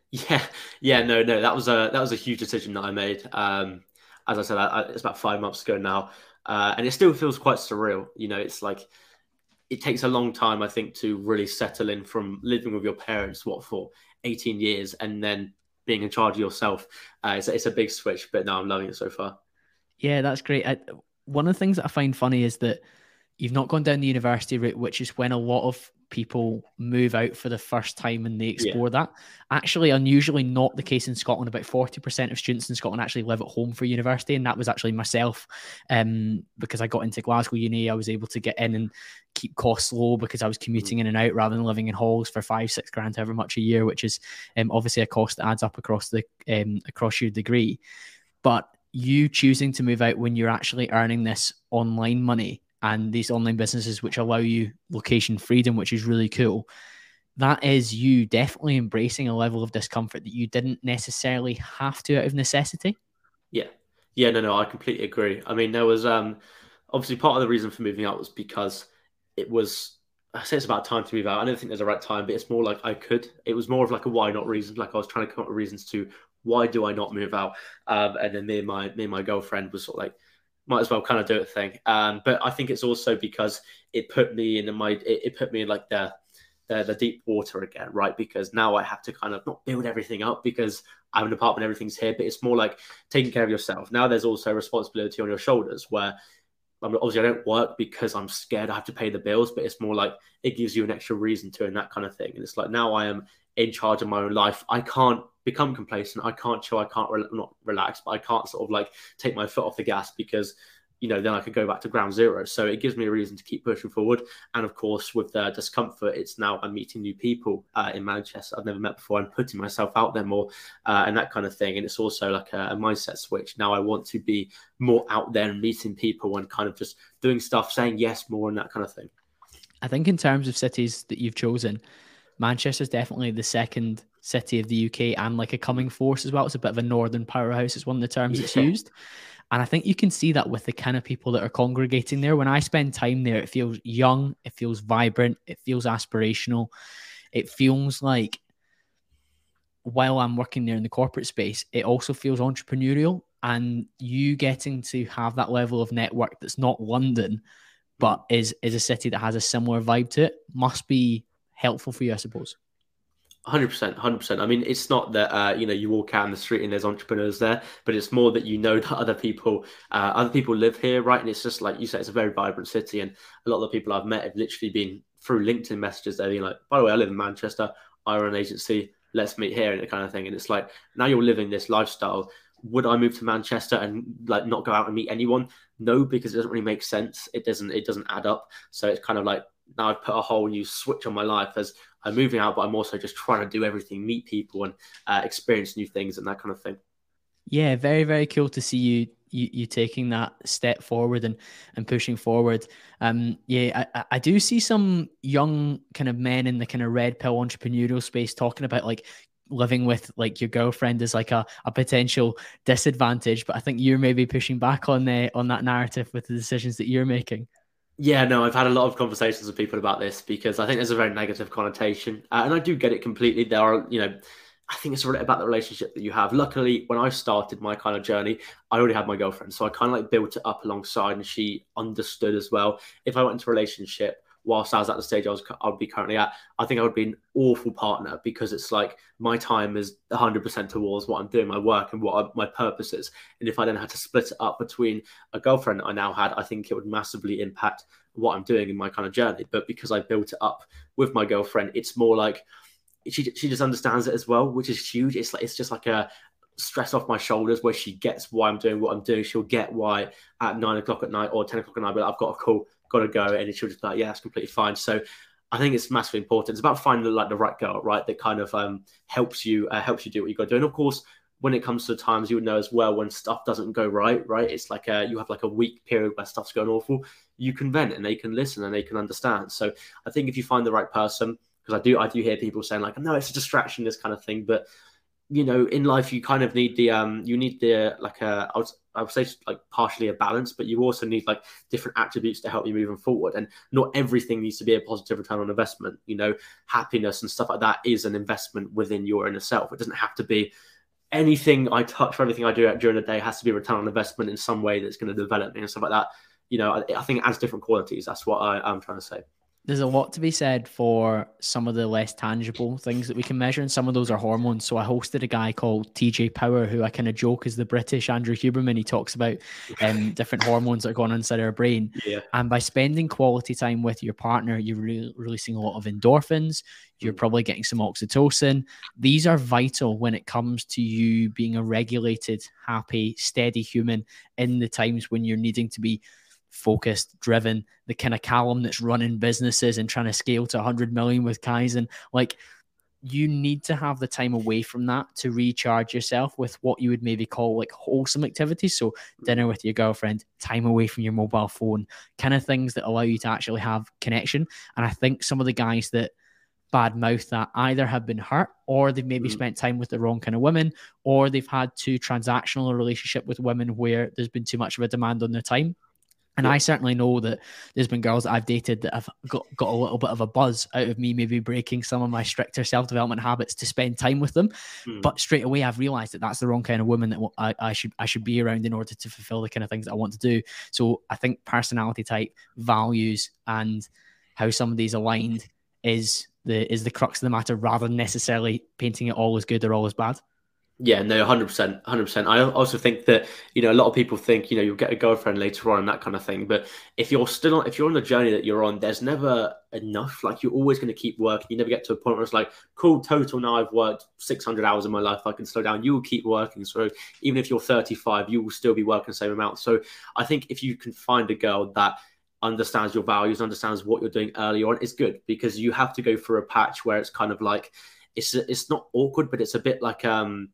Yeah. Yeah, no, no, that was a, that was a huge decision that I made. Um, as I said, I, I, it's about five months ago now. Uh, and it still feels quite surreal. You know, it's like, it takes a long time, I think, to really settle in from living with your parents, what, for eighteen years, and then being in charge of yourself. Uh, it's, it's a big switch, but no, I'm loving it so far. Yeah, that's great. I, one of the things that I find funny is that you've not gone down the university route, which is when a lot of people move out for the first time and they explore yeah. that. Actually, unusually not the case in Scotland. About forty percent of students in Scotland actually live at home for university, and that was actually myself, um, because I got into Glasgow Uni. I was able to get in and keep costs low because I was commuting in and out rather than living in halls for five, six grand, however much a year, which is um, obviously a cost that adds up across the um, across your degree. But you choosing to move out when you're actually earning this online money and these online businesses which allow you location freedom, which is really cool. That is you definitely embracing a level of discomfort that you didn't necessarily have to out of necessity. Yeah. Yeah, no, no, I completely agree. I mean, there was um, obviously part of the reason for moving out was because it was, I say it's about time to move out. I don't think there's a right time, but it's more like I could. It was more of like a why not reason. Like I was trying to come up with reasons to why do I not move out? Um, and then me and my, me and my girlfriend was sort of like, might as well kind of do it thing. Um, but I think it's also because it put me in my, it, it put me in like the, the, the deep water again, right? Because now I have to kind of not build everything up because I have an apartment, everything's here, but it's more like taking care of yourself. Now there's also responsibility on your shoulders where I'm, obviously I don't work because I'm scared I have to pay the bills, but it's more like it gives you an extra reason to and that kind of thing. And it's like, now I am in charge of my own life. I can't become complacent. I can't chill. I can't re- not relax, but I can't sort of like take my foot off the gas because, you know, then I could go back to ground zero. So it gives me a reason to keep pushing forward. And of course, with the discomfort, it's now I'm meeting new people uh, in Manchester I've never met before. I'm putting myself out there more uh, and that kind of thing. And it's also like a, a mindset switch. Now I want to be more out there and meeting people and kind of just doing stuff, saying yes more and that kind of thing. I think in terms of cities that you've chosen, Manchester's definitely the second city of the U K and like a coming force as well. It's a bit of a northern powerhouse is one of the terms yeah. it's used. And I think you can see that with the kind of people that are congregating there. When I spend time there, it feels young, it feels vibrant, it feels aspirational. It feels like while I'm working there in the corporate space, it also feels entrepreneurial. And you getting to have that level of network that's not London, but is, is a city that has a similar vibe to it must be helpful for you, I suppose. one hundred percent, one hundred percent. I mean, it's not that, uh, you know, you walk out in the street and there's entrepreneurs there, but it's more that you know that other people, uh, other people live here, right? And it's just like you said, it's a very vibrant city. And a lot of the people I've met have literally been through LinkedIn messages. They've been like, by the way, I live in Manchester. I run an agency. Let's meet here and that kind of thing. And it's like, now you're living this lifestyle. Would I move to Manchester and like not go out and meet anyone? No, because it doesn't really make sense. It doesn't, it doesn't add up. So it's kind of like, now I've put a whole new switch on my life as I'm moving out, but I'm also just trying to do everything, meet people and uh, experience new things and that kind of thing. Yeah, very, very cool to see you you, you taking that step forward and, and pushing forward. Um, yeah, I, I do see some young kind of men in the kind of red pill entrepreneurial space talking about like living with like your girlfriend is like a, a potential disadvantage, but I think you're maybe pushing back on the, on that narrative with the decisions that you're making. Yeah, no, I've had a lot of conversations with people about this because I think there's a very negative connotation uh, and I do get it completely. There are, you know, I think it's about the relationship that you have. Luckily, when I started my kind of journey, I already had my girlfriend. So I kind of like built it up alongside and she understood as well. If I went into a relationship whilst I was at the stage I was I would be currently at, I think I would be an awful partner, because it's like my time is one hundred percent towards what I'm doing, my work, and what are my purpose is. And if I then had to split it up between a girlfriend I now had, I think it would massively impact what I'm doing in my kind of journey. But because I built it up with my girlfriend, it's more like she she just understands it as well, which is huge. It's like it's just like a stress off my shoulders, where she gets why I'm doing what I'm doing. She'll get why at nine o'clock at night or ten o'clock at night, but I've got a call, got to go. And she'll just be like, yeah, that's completely fine. So I think it's massively important. It's about finding like the right girl, right? That kind of um, helps you, uh, helps you do what you got to do. And of course, when it comes to times, you would know as well when stuff doesn't go right, right? It's like a, you have like a week period where stuff's going awful. You can vent and they can listen and they can understand. So I think if you find the right person, because I do, I do hear people saying like, no, it's a distraction, this kind of thing. But you know, in life, you kind of need the, um, you need the, like, a, I would, I would say, like, partially a balance, but you also need, like, different attributes to help you moving forward. And not everything needs to be a positive return on investment. You know, happiness and stuff like that is an investment within your inner self. It doesn't have to be anything I touch or everything I do during the day has to be a return on investment in some way that's going to develop me and stuff like that. You know, I, I think it adds different qualities. That's what I, I'm trying to say. There's a lot to be said for some of the less tangible things that we can measure, and some of those are hormones. So I hosted a guy called T J Power, who I kind of joke is the British Andrew Huberman. He talks about um, different hormones that are going on inside our brain. Yeah. And by spending quality time with your partner, you're re- releasing a lot of endorphins. You're probably getting some oxytocin. These are vital when it comes to you being a regulated, happy, steady human in the times when you're needing to be focused, driven, the kind of Callum that's running businesses and trying to scale to one hundred million with Kaizen. Like, you need to have the time away from that to recharge yourself with what you would maybe call like wholesome activities. So dinner with your girlfriend, time away from your mobile phone, kind of things that allow you to actually have connection. And I think some of the guys that badmouth that either have been hurt, or they've maybe mm. spent time with the wrong kind of women, or they've had too transactional a relationship with women where there's been too much of a demand on their time. And I certainly know that there's been girls that I've dated that have got, got a little bit of a buzz out of me maybe breaking some of my stricter self-development habits to spend time with them. Mm. But straight away, I've realized that that's the wrong kind of woman that I, I should I should be around in order to fulfill the kind of things that I want to do. So I think personality type, values, and how some of these aligned is the is the crux of the matter, rather than necessarily painting it all as good or all as bad. Yeah, no, one hundred percent, one hundred percent. I also think that, you know, a lot of people think, you know, you'll get a girlfriend later on and that kind of thing. But if you're still on, if you're on the journey that you're on, there's never enough. Like, you're always going to keep working. You never get to a point where it's like, cool, total, now I've worked six hundred hours in my life, I can slow down. You will keep working. So even if you're thirty-five, you will still be working the same amount. So I think if you can find a girl that understands your values, understands what you're doing early on, it's good, because you have to go through a patch where it's kind of like, It's it's not awkward, but it's a bit like um,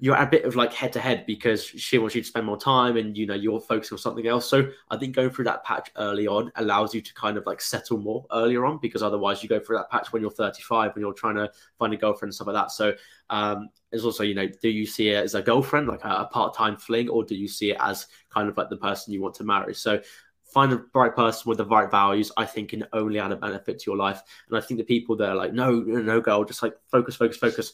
you're a bit of like head to head, because she wants you to spend more time and, you know, you're focusing on something else. So I think going through that patch early on allows you to kind of like settle more earlier on, because otherwise you go through that patch when you're thirty-five, when you're trying to find a girlfriend and stuff like that. So um, it's also, you know, do you see it as a girlfriend, like a, a part-time fling, or do you see it as kind of like the person you want to marry? So find the right person with the right values, I think, can only add a benefit to your life. And I think the people that are like, no, no, no, girl, just like focus, focus, focus.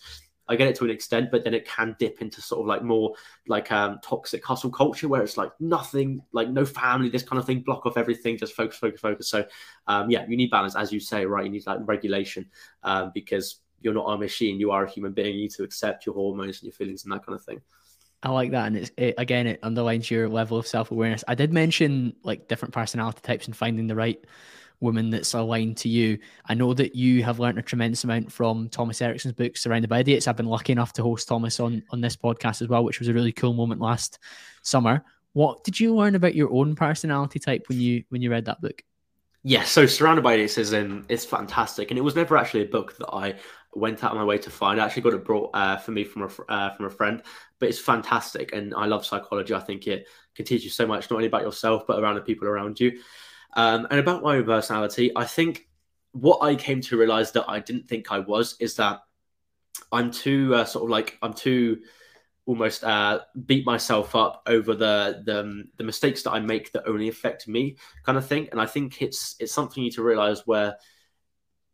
I get it to an extent, but then it can dip into sort of like more like um, toxic hustle culture, where it's like nothing, like no family, this kind of thing, block off everything, just focus, focus, focus. So um, yeah, you need balance, as you say, right? You need like regulation um, because you're not a machine. You are a human being. You need to accept your hormones and your feelings and that kind of thing. I like that. And it's, it, again, it underlines your level of self-awareness. I did mention like different personality types and finding the right woman that's aligned to you. I know that you have learned a tremendous amount from Thomas Erickson's book, Surrounded by Idiots. I've been lucky enough to host Thomas on, on this podcast as well, which was a really cool moment last summer. What did you learn about your own personality type when you, when you read that book? Yeah, so Surrounded by Idiots is in, it's fantastic. And it was never actually a book that I went out of my way to find. I actually got it brought uh, for me from a, uh, from a friend, but it's fantastic. And I love psychology. I think it can teach you so much, not only about yourself, but around the people around you. Um, and about my own personality, I think what I came to realize that I didn't think I was is that I'm too uh, sort of like, I'm too almost uh, beat myself up over the, the the mistakes that I make that only affect me kind of thing. And I think it's it's something you need to realize where,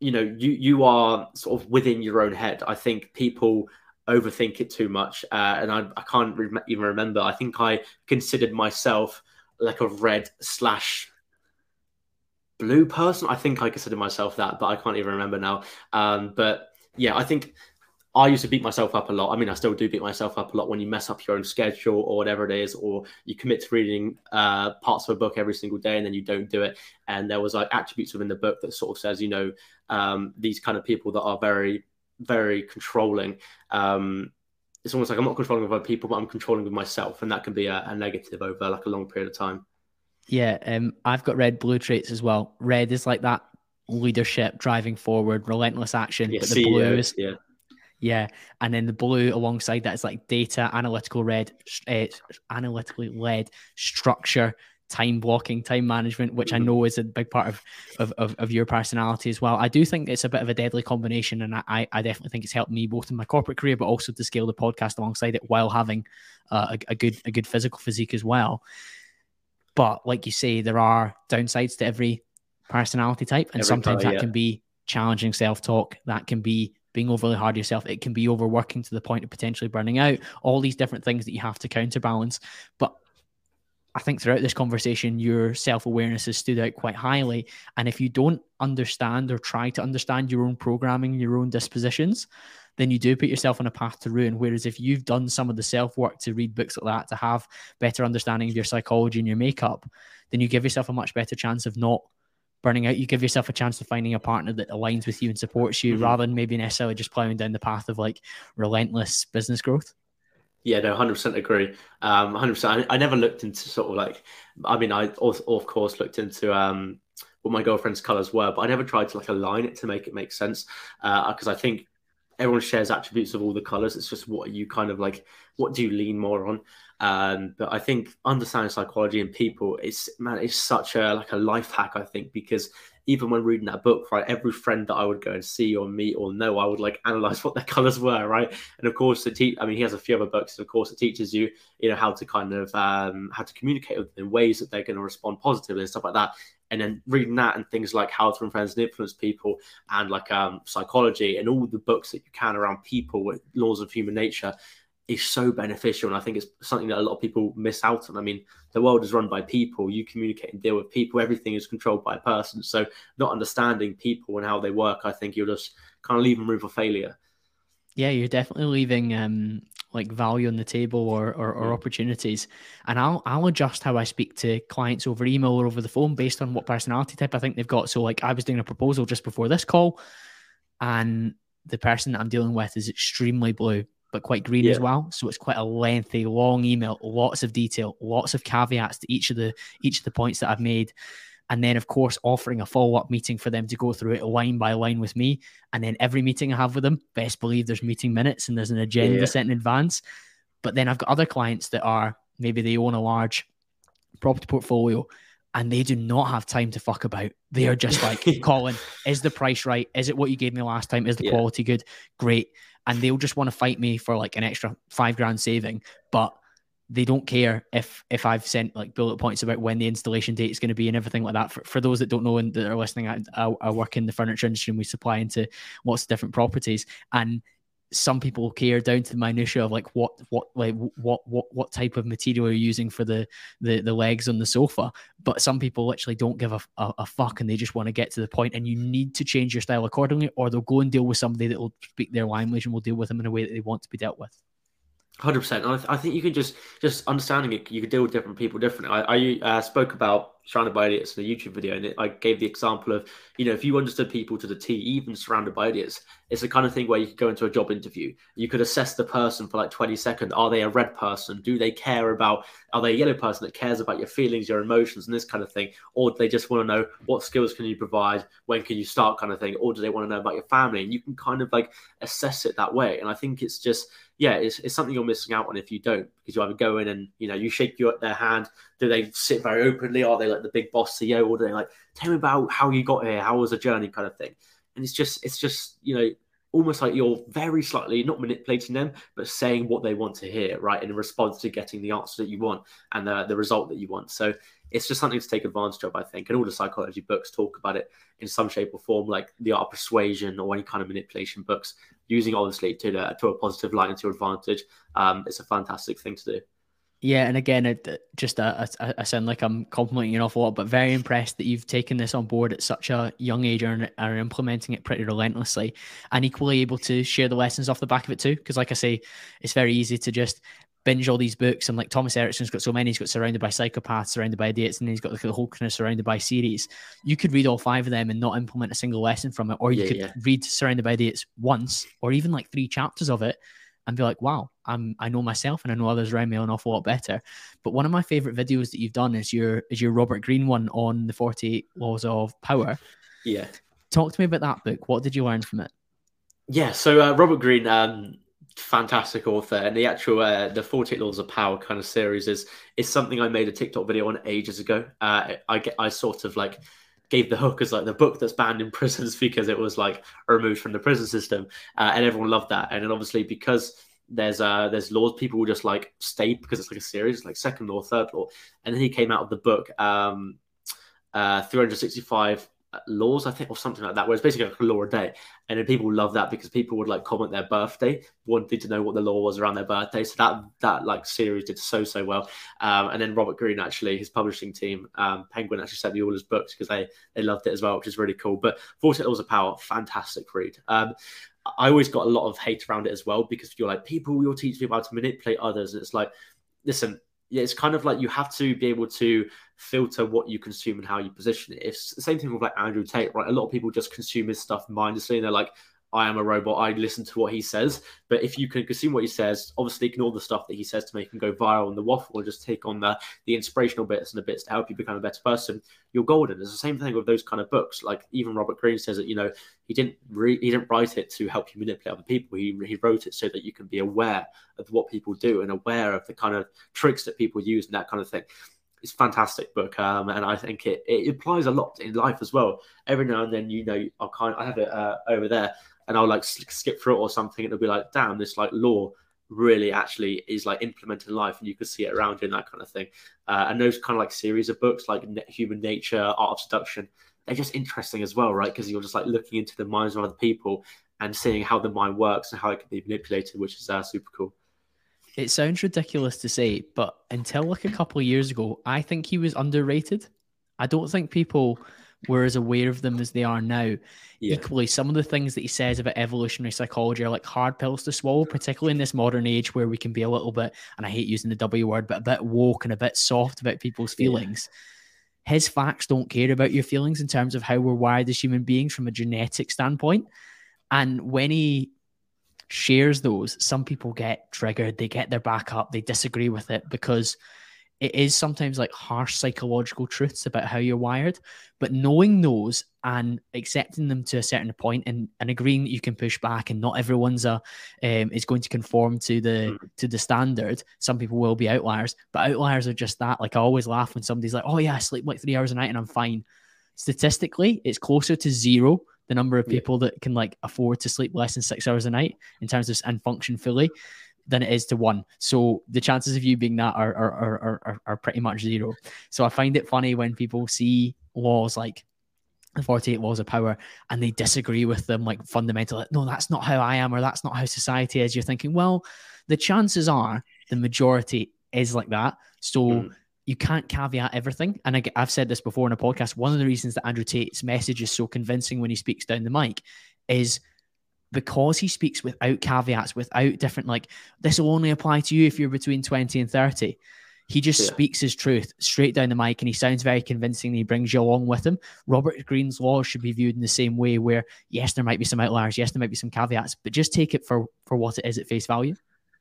you know, you, you are sort of within your own head. I think people overthink it too much. Uh, and I, I can't re- even remember. I think I considered myself like a red slash blue person. I think I consider myself that, but I can't even remember now. Um, but yeah, I think I used to beat myself up a lot. I mean, I still do beat myself up a lot when you mess up your own schedule or whatever it is, or you commit to reading uh, parts of a book every single day and then you don't do it. And there was like attributes within the book that sort of says, you know, um, these kind of people that are very, very controlling. Um, it's almost like I'm not controlling with other people, but I'm controlling with myself. And that can be a, a negative over like a long period of time. Yeah. Um, I've got red, blue traits as well. Red is like that leadership, driving forward, relentless action. Yeah, but the blue is... Yeah. Yeah. And then the blue alongside that is like data, analytical red, uh, analytically led, structure, time blocking, time management, which I know is a big part of, of, of, of your personality as well. I do think it's a bit of a deadly combination, and I, I definitely think it's helped me both in my corporate career, but also to scale the podcast alongside it while having uh, a, a good, a good physical physique as well. But like you say, there are downsides to every personality type. And every sometimes part, that yeah. can be challenging self-talk. That can be being overly hard on yourself, it can be overworking to the point of potentially burning out, all these different things that you have to counterbalance. But I think throughout this conversation, your self-awareness has stood out quite highly. And if you don't understand or try to understand your own programming, your own dispositions, then you do put yourself on a path to ruin. Whereas if you've done some of the self-work to read books like that, to have better understanding of your psychology and your makeup, then you give yourself a much better chance of not burning out. You give yourself a chance of finding a partner that aligns with you and supports you, mm-hmm. rather than maybe necessarily just plowing down the path of like relentless business growth. Yeah, no, one hundred percent agree. Um, one hundred percent. I, I never looked into sort of like, I mean, I also, of course looked into um, what my girlfriend's colors were, but I never tried to like align it to make it make sense. Uh, Cause I think everyone shares attributes of all the colors. It's just, what are you kind of like, what do you lean more on? Um, but I think understanding psychology and people, it's man, it's such a like a life hack, I think, because even when reading that book, right, every friend that I would go and see or meet or know, I would like analyze what their colors were, right? And of course, the te- I mean, he has a few other books, and of course, it teaches you, you know, how to kind of um, how to communicate with them in ways that they're going to respond positively and stuff like that. And then reading that and things like How to Influence and Influence People and like um, psychology and all the books that you can around people with Laws of Human Nature is so beneficial. And I think it's something that a lot of people miss out on. I mean, the world is run by people. You communicate and deal with people. Everything is controlled by a person. So not understanding people and how they work, I think you'll just kind of leave them room for failure. Yeah, you're definitely leaving um, like value on the table or, or, or opportunities. And I'll, I'll adjust how I speak to clients over email or over the phone based on what personality type I think they've got. So like I was doing a proposal just before this call, and the person that I'm dealing with is extremely blue, but quite green yeah. as well. So it's quite a lengthy, long email, lots of detail, lots of caveats to each of the each of the points that I've made. And then, of course, offering a follow-up meeting for them to go through it line by line with me. And then every meeting I have with them, best believe there's meeting minutes and there's an agenda yeah. set in advance. But then I've got other clients that are, maybe they own a large property portfolio, and they do not have time to fuck about. They are just like, Colin, is the price right? Is it what you gave me last time? Is the yeah. quality good? Great. And they'll just want to fight me for like an extra five grand saving, but they don't care if if I've sent like bullet points about when the installation date is going to be and everything like that. For, for those that don't know and that are listening, I, I work in the furniture industry, and we supply into lots of different properties. And some people care down to the minutiae of like what what like what what what type of material you're using for the the the legs on the sofa, but some people literally don't give a, a, a fuck, and they just want to get to the point. And you need to change your style accordingly, or they'll go and deal with somebody that will speak their language and will deal with them in a way that they want to be dealt with. One hundred percent. And I, th- I think you can just just understanding it, you can deal with different people differently. I, I uh, spoke about Surrounded by Idiots in a YouTube video, and it, I gave the example of, you know, if you understood people to the T, even Surrounded by Idiots, it's the kind of thing where you could go into a job interview, you could assess the person for like twenty seconds. Are they a red person? Do they care about, are they a yellow person that cares about your feelings, your emotions and this kind of thing? Or do they just want to know what skills can you provide, when can you start kind of thing? Or do they want to know about your family? And you can kind of like assess it that way. And I think it's just, yeah, it's, it's something you're missing out on if you don't, because you either go in and, you know, you shake your, their hand. Do they sit very openly? Are they like the big boss C E O? Or do they like, tell me about how you got here, how was the journey kind of thing? And it's just, it's just, you know, almost like you're very slightly not manipulating them, but saying what they want to hear, right, in response to getting the answer that you want and the, the result that you want. So it's just something to take advantage of, I think. And all the psychology books talk about it in some shape or form, like The Art of Persuasion or any kind of manipulation books, using obviously to, the, to a positive light and to your advantage. Um, it's a fantastic thing to do. Yeah, and again, it, just I, I, I sound like I'm complimenting you an awful lot, but very impressed that you've taken this on board at such a young age and are implementing it pretty relentlessly, and equally able to share the lessons off the back of it too. Because like I say, it's very easy to just binge all these books, and like Thomas Erickson's got so many. He's got Surrounded by Psychopaths, Surrounded by Idiots, and then he's got like the whole kind of Surrounded by series. You could read all five of them and not implement a single lesson from it, or you yeah, could yeah. read Surrounded by Idiots once, or even like three chapters of it, and be like, wow, I'm, I know myself and I know others around me an awful lot better. But one of my favorite videos that you've done is your is your Robert Greene one on the forty-eight Laws of Power. Yeah. Talk to me about that book. What did you learn from it? Yeah, so uh, Robert Greene, um, fantastic author. And the actual, uh, the forty-eight Laws of Power kind of series is is something I made a TikTok video on ages ago. Uh, I, get, I sort of like... gave the hook as like the book that's banned in prisons because it was like removed from the prison system. Uh, and everyone loved that. And then obviously because there's uh there's laws, people will just like stay because it's like a series, like second law, third law. And then he came out of the book, um, uh, three hundred sixty-five Laws, I think, or something like that, where it's basically like a law a day. And then people love that because people would like comment their birthday, wanted to know what the law was around their birthday. So that that like series did so so well. Um, and then Robert Greene, actually, his publishing team, um, Penguin, actually sent me all his books because they they loved it as well, which is really cool. But forty-eight Laws of Power, fantastic read. Um, I always got a lot of hate around it as well because you're like, people will teach people how to manipulate others, and it's like, listen. Yeah, it's kind of like you have to be able to filter what you consume and how you position it. It's the same thing with like Andrew Tate, right? A lot of people just consume his stuff mindlessly and they're like, I am a robot, I listen to what he says. But if you can consume what he says, obviously ignore the stuff that he says to make him go viral and the waffle, or just take on the, the inspirational bits and the bits to help you become a better person, you're golden. It's the same thing with those kind of books. Like even Robert Greene says that, you know, he didn't re- he didn't write it to help you manipulate other people. He, he wrote it so that you can be aware of what people do and aware of the kind of tricks that people use and that kind of thing. It's a fantastic book, um, and I think it, it applies a lot in life as well. Every now and then, you know, I kind of, I have it uh, over there, and I'll like skip through it or something, and it'll be like, damn, this like law really actually is like implemented in life, and you can see it around you and that kind of thing. Uh, and those kind of like series of books like Human Nature, Art of Seduction, they're just interesting as well, right? Because you're just like looking into the minds of other people and seeing how the mind works and how it can be manipulated, which is uh, super cool. It sounds ridiculous to say, but until like a couple of years ago, I think he was underrated. I don't think people were as aware of them as they are now. Yeah. Equally, some of the things that he says about evolutionary psychology are like hard pills to swallow, particularly in this modern age where we can be a little bit, and I hate using the W word, but a bit woke and a bit soft about people's feelings. Yeah. His facts don't care about your feelings in terms of how we're wired as human beings from a genetic standpoint. And when he shares those, some people get triggered, they get their back up, they disagree with it because it is sometimes like harsh psychological truths about how you're wired. But knowing those and accepting them to a certain point and, and agreeing that you can push back and not everyone's a, um, is going to conform to the to the standard. Some people will be outliers, but outliers are just that. Like I always laugh when somebody's like, oh yeah, I sleep like three hours a night and I'm fine. Statistically, it's closer to zero the number of people yeah. that can like afford to sleep less than six hours a night in terms of and function fully than it is to one. So the chances of you being that are, are, are, are, are pretty much zero. So I find it funny when people see laws like the forty-eight Laws of Power and they disagree with them, like fundamentally, like, no, that's not how I am, or that's not how society is. You're thinking, well, the chances are the majority is like that. So mm. you can't caveat everything. And I, I've said this before in a podcast, one of the reasons that Andrew Tate's message is so convincing when he speaks down the mic is because he speaks without caveats, without different, like, this will only apply to you if you're between twenty and thirty. He just yeah. speaks his truth straight down the mic, and he sounds very convincing, and he brings you along with him. Robert Greene's laws should be viewed in the same way, where, yes, there might be some outliers, yes, there might be some caveats, but just take it for, for what it is at face value.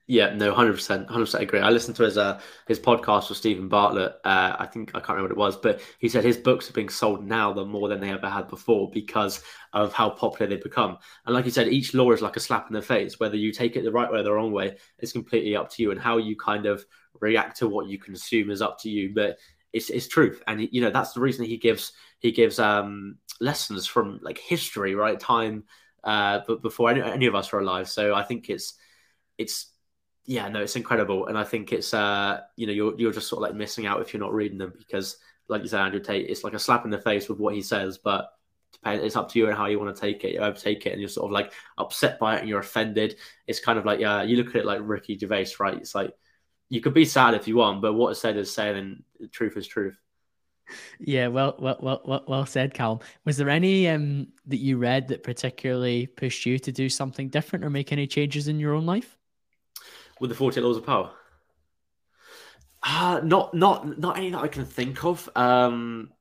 Yeah, no, one hundred percent, one hundred percent agree. I listened to his uh, his podcast with Stephen Bartlett. Uh, I think, I can't remember what it was, but he said his books are being sold now than more than they ever had before because of how popular they've become. And like you said, each law is like a slap in the face. Whether you take it the right way or the wrong way, it's completely up to you. And how you kind of react to what you consume is up to you. But it's it's truth. And, you know, that's the reason he gives he gives um, lessons from like history, right? Time uh, before any, any of us were alive. So I think it's it's... Yeah, no, it's incredible. And I think it's, uh, you know, you're you're just sort of like missing out if you're not reading them because, like you said, Andrew Tate, it's like a slap in the face with what he says, but it's up to you and how you want to take it. You overtake it and you're sort of like upset by it and you're offended. It's kind of like, yeah, uh, you look at it like Ricky Gervais, right? It's like, you could be sad if you want, but what is said is said, and truth is truth. Yeah, well, well, well, well said, Callum. Was there any um that you read that particularly pushed you to do something different or make any changes in your own life? With the forty-eight Laws of Power? Uh, not, not, not any that I can think of. Um,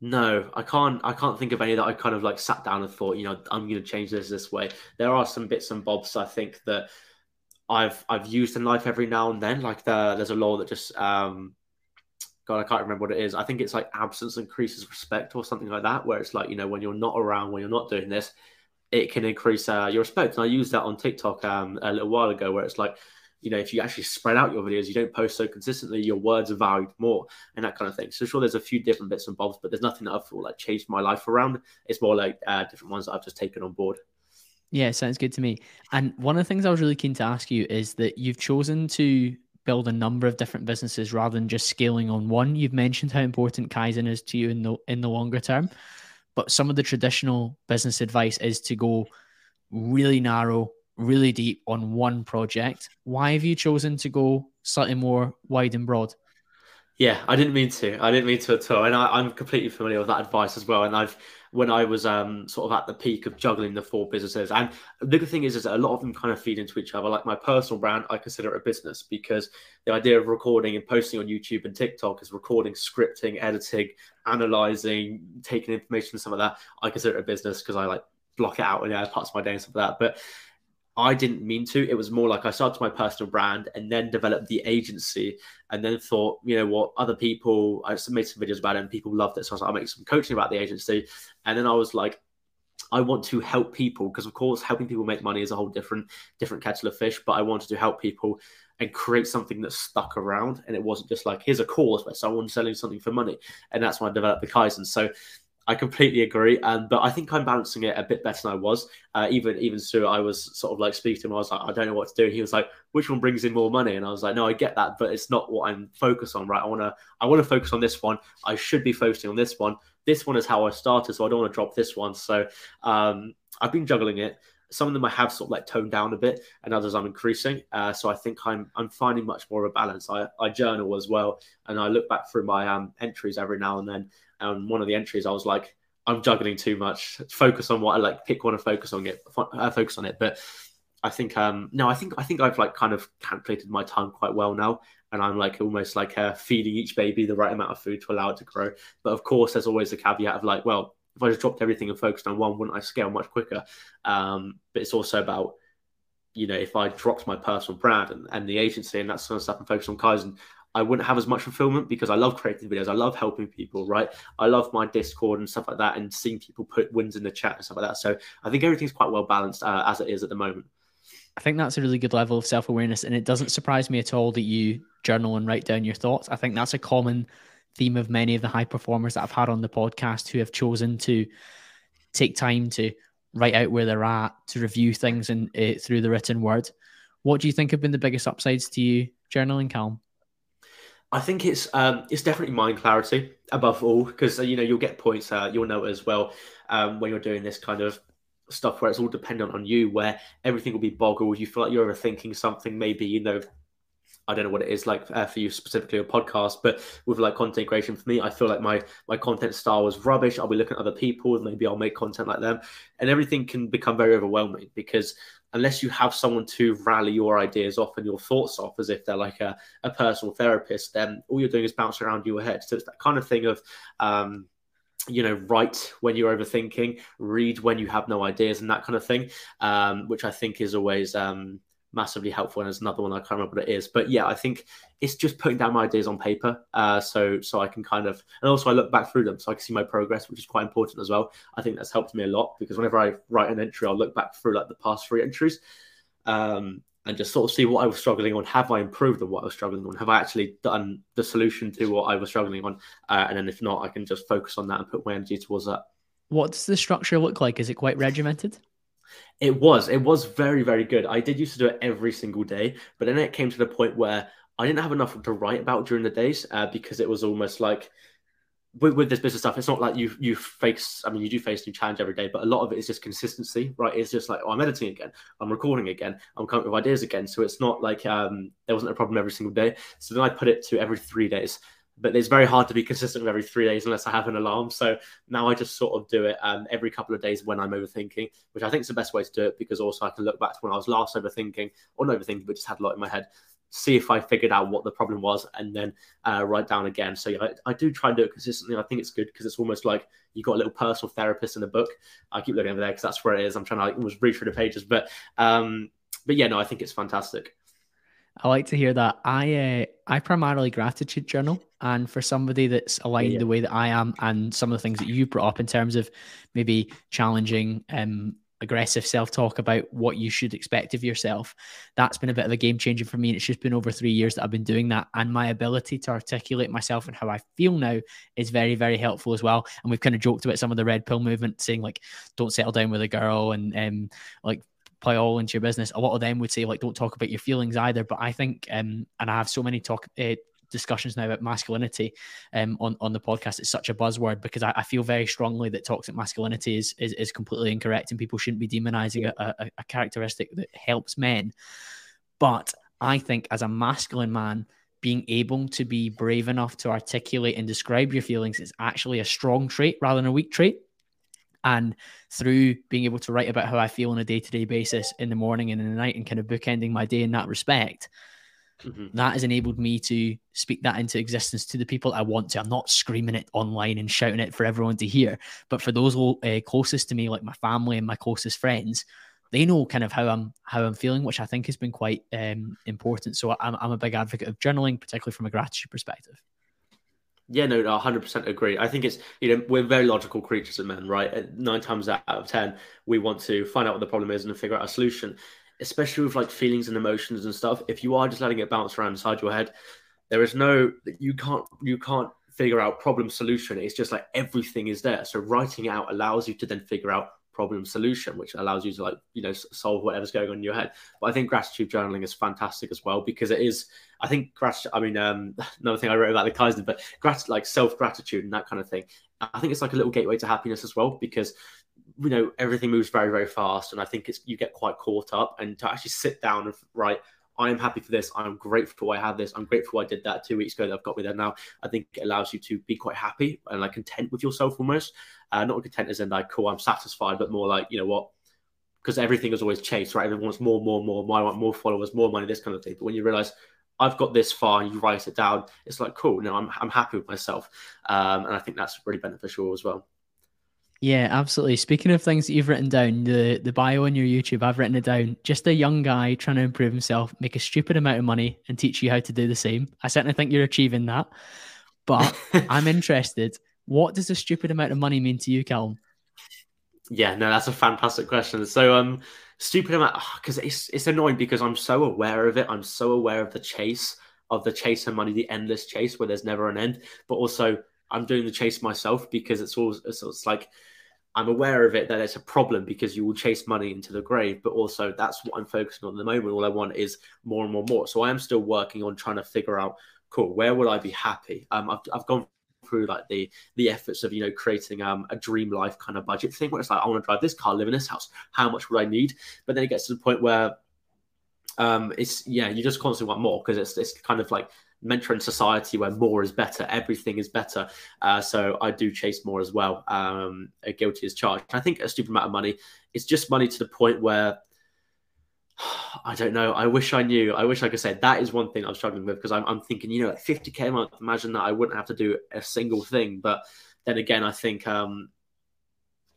no, I can't. I can't think of any that I kind of like sat down and thought, you know, I'm going to change this this way. There are some bits and bobs I think that I've I've used in life every now and then. Like the, there's a law that just um, God, I can't remember what it is. I think it's like absence increases respect or something like that. Where it's like, you know, when you're not around, when you're not doing this, it can increase uh, your respect. And I used that on TikTok um, a little while ago, where it's like, you know, if you actually spread out your videos, you don't post so consistently, your words are valued more and that kind of thing. So sure, there's a few different bits and bobs, but there's nothing that I've feel like changed my life around. It's more like uh, different ones that I've just taken on board. Yeah, sounds good to me. And one of the things I was really keen to ask you is that you've chosen to build a number of different businesses rather than just scaling on one. You've mentioned how important Kaizen is to you in the in the longer term, but some of the traditional business advice is to go really narrow, really deep on one project. Why have you chosen to go slightly more wide and broad? Yeah, I didn't mean to. I didn't mean to at all. And I, I'm completely familiar with that advice as well. And I've, when I was um, sort of at the peak of juggling the four businesses, and the good thing is, is that a lot of them kind of feed into each other. Like my personal brand, I consider it a business because the idea of recording and posting on YouTube and TikTok is recording, scripting, editing, analyzing, taking information and some of that. I consider it a business because I like block it out and you know, parts of my day and stuff like that. But I didn't mean to. It was more like I started my personal brand and then developed the agency and then thought, you know what, other people, I made some videos about it and people loved it. So I was like, I'll make some coaching about the agency. And then I was like, I want to help people because, of course, helping people make money is a whole different different kettle of fish. But I wanted to help people and create something that stuck around. And it wasn't just like, here's a course where someone's selling something for money. And that's when I developed the Kaizen. So I completely agree, um, but I think I'm balancing it a bit better than I was. Uh, even even Sue, I was sort of like speaking to him. I was like, I don't know what to do. He was like, which one brings in more money? And I was like, no, I get that, but it's not what I'm focused on, right? I wanna I wanna focus on this one. I should be focusing on this one. This one is how I started, so I don't want to drop this one. So um, I've been juggling it. Some of them I have sort of like toned down a bit, and others I'm increasing. Uh, so I think I'm I'm finding much more of a balance. I, I journal as well, and I look back through my um, entries every now and then. And one of the entries, I was like, I'm juggling too much. Focus on what I like. Pick one and focus on it. Uh, focus on it. But I think, um, no, I think, I think I've like kind of calculated my time quite well now, and I'm like almost like uh, feeding each baby the right amount of food to allow it to grow. But of course, there's always the caveat of like, well, if I just dropped everything and focused on one, wouldn't I scale much quicker? Um, but it's also about, you know, if I dropped my personal brand and, and the agency and that sort of stuff and focused on Kaizen, I wouldn't have as much fulfillment because I love creating videos. I love helping people, right? I love my Discord and stuff like that and seeing people put wins in the chat and stuff like that. So I think everything's quite well balanced uh, as it is at the moment. I think that's a really good level of self-awareness, and it doesn't surprise me at all that you journal and write down your thoughts. I think that's a common theme of many of the high performers that I've had on the podcast who have chosen to take time to write out where they're at, to review things in, uh, through the written word. What do you think have been the biggest upsides to you journaling, Callum? I think it's um, it's definitely mind clarity above all, because, you know, you'll get points, uh, you'll know as well um, when you're doing this kind of stuff where it's all dependent on you, where everything will be boggled. You feel like you're overthinking something, maybe, you know, I don't know what it is like uh, for you specifically, a podcast, but with like content creation for me, I feel like my my content style was rubbish. I'll be looking at other people and maybe I'll make content like them. And everything can become very overwhelming because unless you have someone to rally your ideas off and your thoughts off as if they're like a, a personal therapist, then all you're doing is bouncing around your head. So it's that kind of thing of, um, you know, write when you're overthinking, read when you have no ideas and that kind of thing, um, which I think is always... Um, massively helpful, and there's another one I can't remember what it is, but yeah, I think it's just putting down my ideas on paper, uh so so I can kind of, and also I look back through them so I can see my progress, which is quite important as well. I think that's helped me a lot because whenever I write an entry, I'll look back through like the past three entries um and just sort of see what I was struggling on. Have I improved on what I was struggling on? Have I actually done the solution to what I was struggling on? Uh, and then if not, I can just focus on that and put my energy towards that. What does the structure look like? Is it quite regimented? It was. It was very, very good. I did used to do it every single day, but then it came to the point where I didn't have enough to write about during the days uh, because it was almost like with, with this business stuff, it's not like you you face, I mean, you do face new challenge every day, but a lot of it is just consistency, right? It's just like, oh, I'm editing again, I'm recording again, I'm coming up with ideas again. So it's not like um, there wasn't a problem every single day. So then I put it to every three days. But it's very hard to be consistent with every three days unless I have an alarm. So now I just sort of do it um, every couple of days when I'm overthinking, which I think is the best way to do it, because also I can look back to when I was last overthinking, or not overthinking, but just had a lot in my head, see if I figured out what the problem was, and then uh, write down again. So yeah, I, I do try and do it consistently. I think it's good because it's almost like you've got a little personal therapist in the book. I keep looking over there because that's where it is. I'm trying to like, almost read through the pages. But um, but yeah, no, I think it's fantastic. I like to hear that. I uh, I primarily gratitude journal, and for somebody that's aligned yeah. the way that I am, and some of the things that you brought up in terms of maybe challenging, um, aggressive self-talk about what you should expect of yourself, that's been a bit of a game changer for me. And it's just been over three years that I've been doing that. And my ability to articulate myself and how I feel now is very, very helpful as well. And we've kind of joked about some of the red pill movement, saying like, don't settle down with a girl, and um, like, play all into your business. A lot of them would say like, don't talk about your feelings either. But I think, um, and I have so many talk uh, discussions now about masculinity um, on, on the podcast. It's such a buzzword because I, I feel very strongly that toxic masculinity is, is, is completely incorrect, and people shouldn't be demonizing a, a, a characteristic that helps men. But I think as a masculine man, being able to be brave enough to articulate and describe your feelings is actually a strong trait rather than a weak trait. And through being able to write about how I feel on a day-to-day basis in the morning and in the night, and kind of bookending my day in that respect, mm-hmm. that has enabled me to speak that into existence to the people I want to. I'm not screaming it online and shouting it for everyone to hear, but for those uh, closest to me, like my family and my closest friends, they know kind of how I'm how I'm feeling, which I think has been quite um, important. So I'm, I'm a big advocate of journaling, particularly from a gratitude perspective. Yeah, no, I one hundred percent agree. I think it's, you know, we're very logical creatures of men, right? Nine times out of ten, we want to find out what the problem is and then figure out a solution, especially with like feelings and emotions and stuff. If you are just letting it bounce around inside your head, there is no, you can't, you can't figure out problem solution. It's just like everything is there. So writing it out allows you to then figure out problem solution, which allows you to like, you know, solve whatever's going on in your head. But I think gratitude journaling is fantastic as well, because it is, I think gratitude, I mean, um, another thing I wrote about the Kaizen, but gratitude, like self-gratitude and that kind of thing. I think it's like a little gateway to happiness as well, because, you know, everything moves very, very fast. And I think it's, you get quite caught up, and to actually sit down and write, I am happy for this. I'm grateful I have this. I'm grateful I did that two weeks ago that I've got me there now. I think it allows you to be quite happy and like content with yourself almost. Uh, not content as in like, cool, I'm satisfied, but more like, you know what? Because everything is always chased, right? Everyone wants more, more, more. I want more followers, more money, this kind of thing. But when you realize I've got this far and you write it down, it's like, cool, no, I'm, I'm happy with myself. Um, and I think that's really beneficial as well. Yeah, absolutely. Speaking of things that you've written down, the, the bio on your YouTube, I've written it down. Just a young guy trying to improve himself, make a stupid amount of money, and teach you how to do the same. I certainly think you're achieving that. But I'm interested, what does a stupid amount of money mean to you, Callum? Yeah, no, that's a fantastic question. So um, stupid amount, because oh, it's, it's annoying because I'm so aware of it. I'm so aware of the chase, of the chase of money, the endless chase where there's never an end. But also, I'm doing the chase myself because it's all it's, it's like I'm aware of it that it's a problem because you will chase money into the grave. But also that's what I'm focusing on at the moment. All I want is more and more and more. So I am still working on trying to figure out, cool, where will I be happy? Um, I've, I've gone through like the the efforts of, you know, creating um, a dream life kind of budget thing where it's like, I want to drive this car, live in this house. How much would I need? But then it gets to the point where um, it's, yeah, you just constantly want more because it's it's kind of like, mentor in society where more is better, everything is better. Uh, so I do chase more as well. Um, guilty as charged. I think a stupid amount of money is just money to the point where I don't know. I wish I knew. I wish I could say that is one thing I'm struggling with because I'm, I'm thinking, you know, at fifty K a month, imagine that I wouldn't have to do a single thing. But then again, I think um,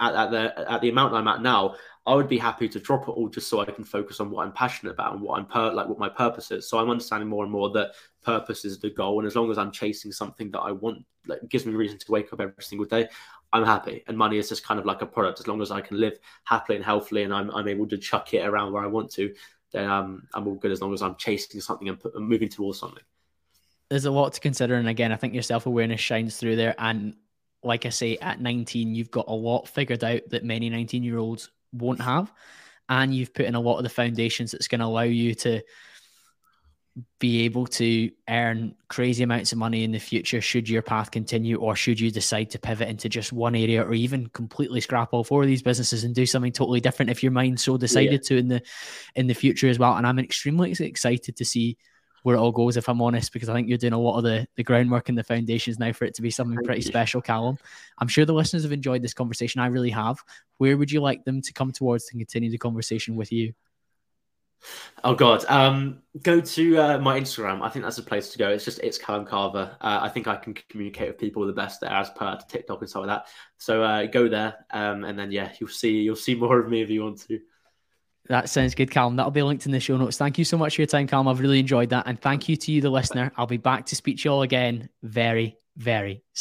at, at the at the amount I'm at now, I would be happy to drop it all just so I can focus on what I'm passionate about and what I'm per- like what my purpose is. So I'm understanding more and more that purpose is the goal. And as long as I'm chasing something that I want, like gives me reason to wake up every single day, I'm happy. And money is just kind of like a product. As long as I can live happily and healthily and I'm, I'm able to chuck it around where I want to, then um, I'm all good as long as I'm chasing something and, put, and moving towards something. There's a lot to consider. And again, I think your self-awareness shines through there. And like I say, at nineteen, you've got a lot figured out that many nineteen-year-olds won't have, and you've put in a lot of the foundations that's going to allow you to be able to earn crazy amounts of money in the future should your path continue, or should you decide to pivot into just one area, or even completely scrap all four of these businesses and do something totally different if your mind so decided yeah. to in the in the future as well. And I'm extremely excited to see where it all goes, if I'm honest, because I think you're doing a lot of the, the groundwork and the foundations now for it to be something pretty special, Callum. I'm sure the listeners have enjoyed this conversation. I really have. Where would you like them to come towards to continue the conversation with you? Oh God, um, go to uh, my Instagram. I think that's the place to go. It's just, it's Callum Carver. Uh, I think I can communicate with people the best there, as per TikTok and stuff like that. So uh, go there. Um, and then, yeah, you'll see, you'll see more of me if you want to. That sounds good, Callum. That'll be linked in the show notes. Thank you so much for your time, Callum. I've really enjoyed that. And thank you to you, the listener. I'll be back to speak to you all again very, very soon.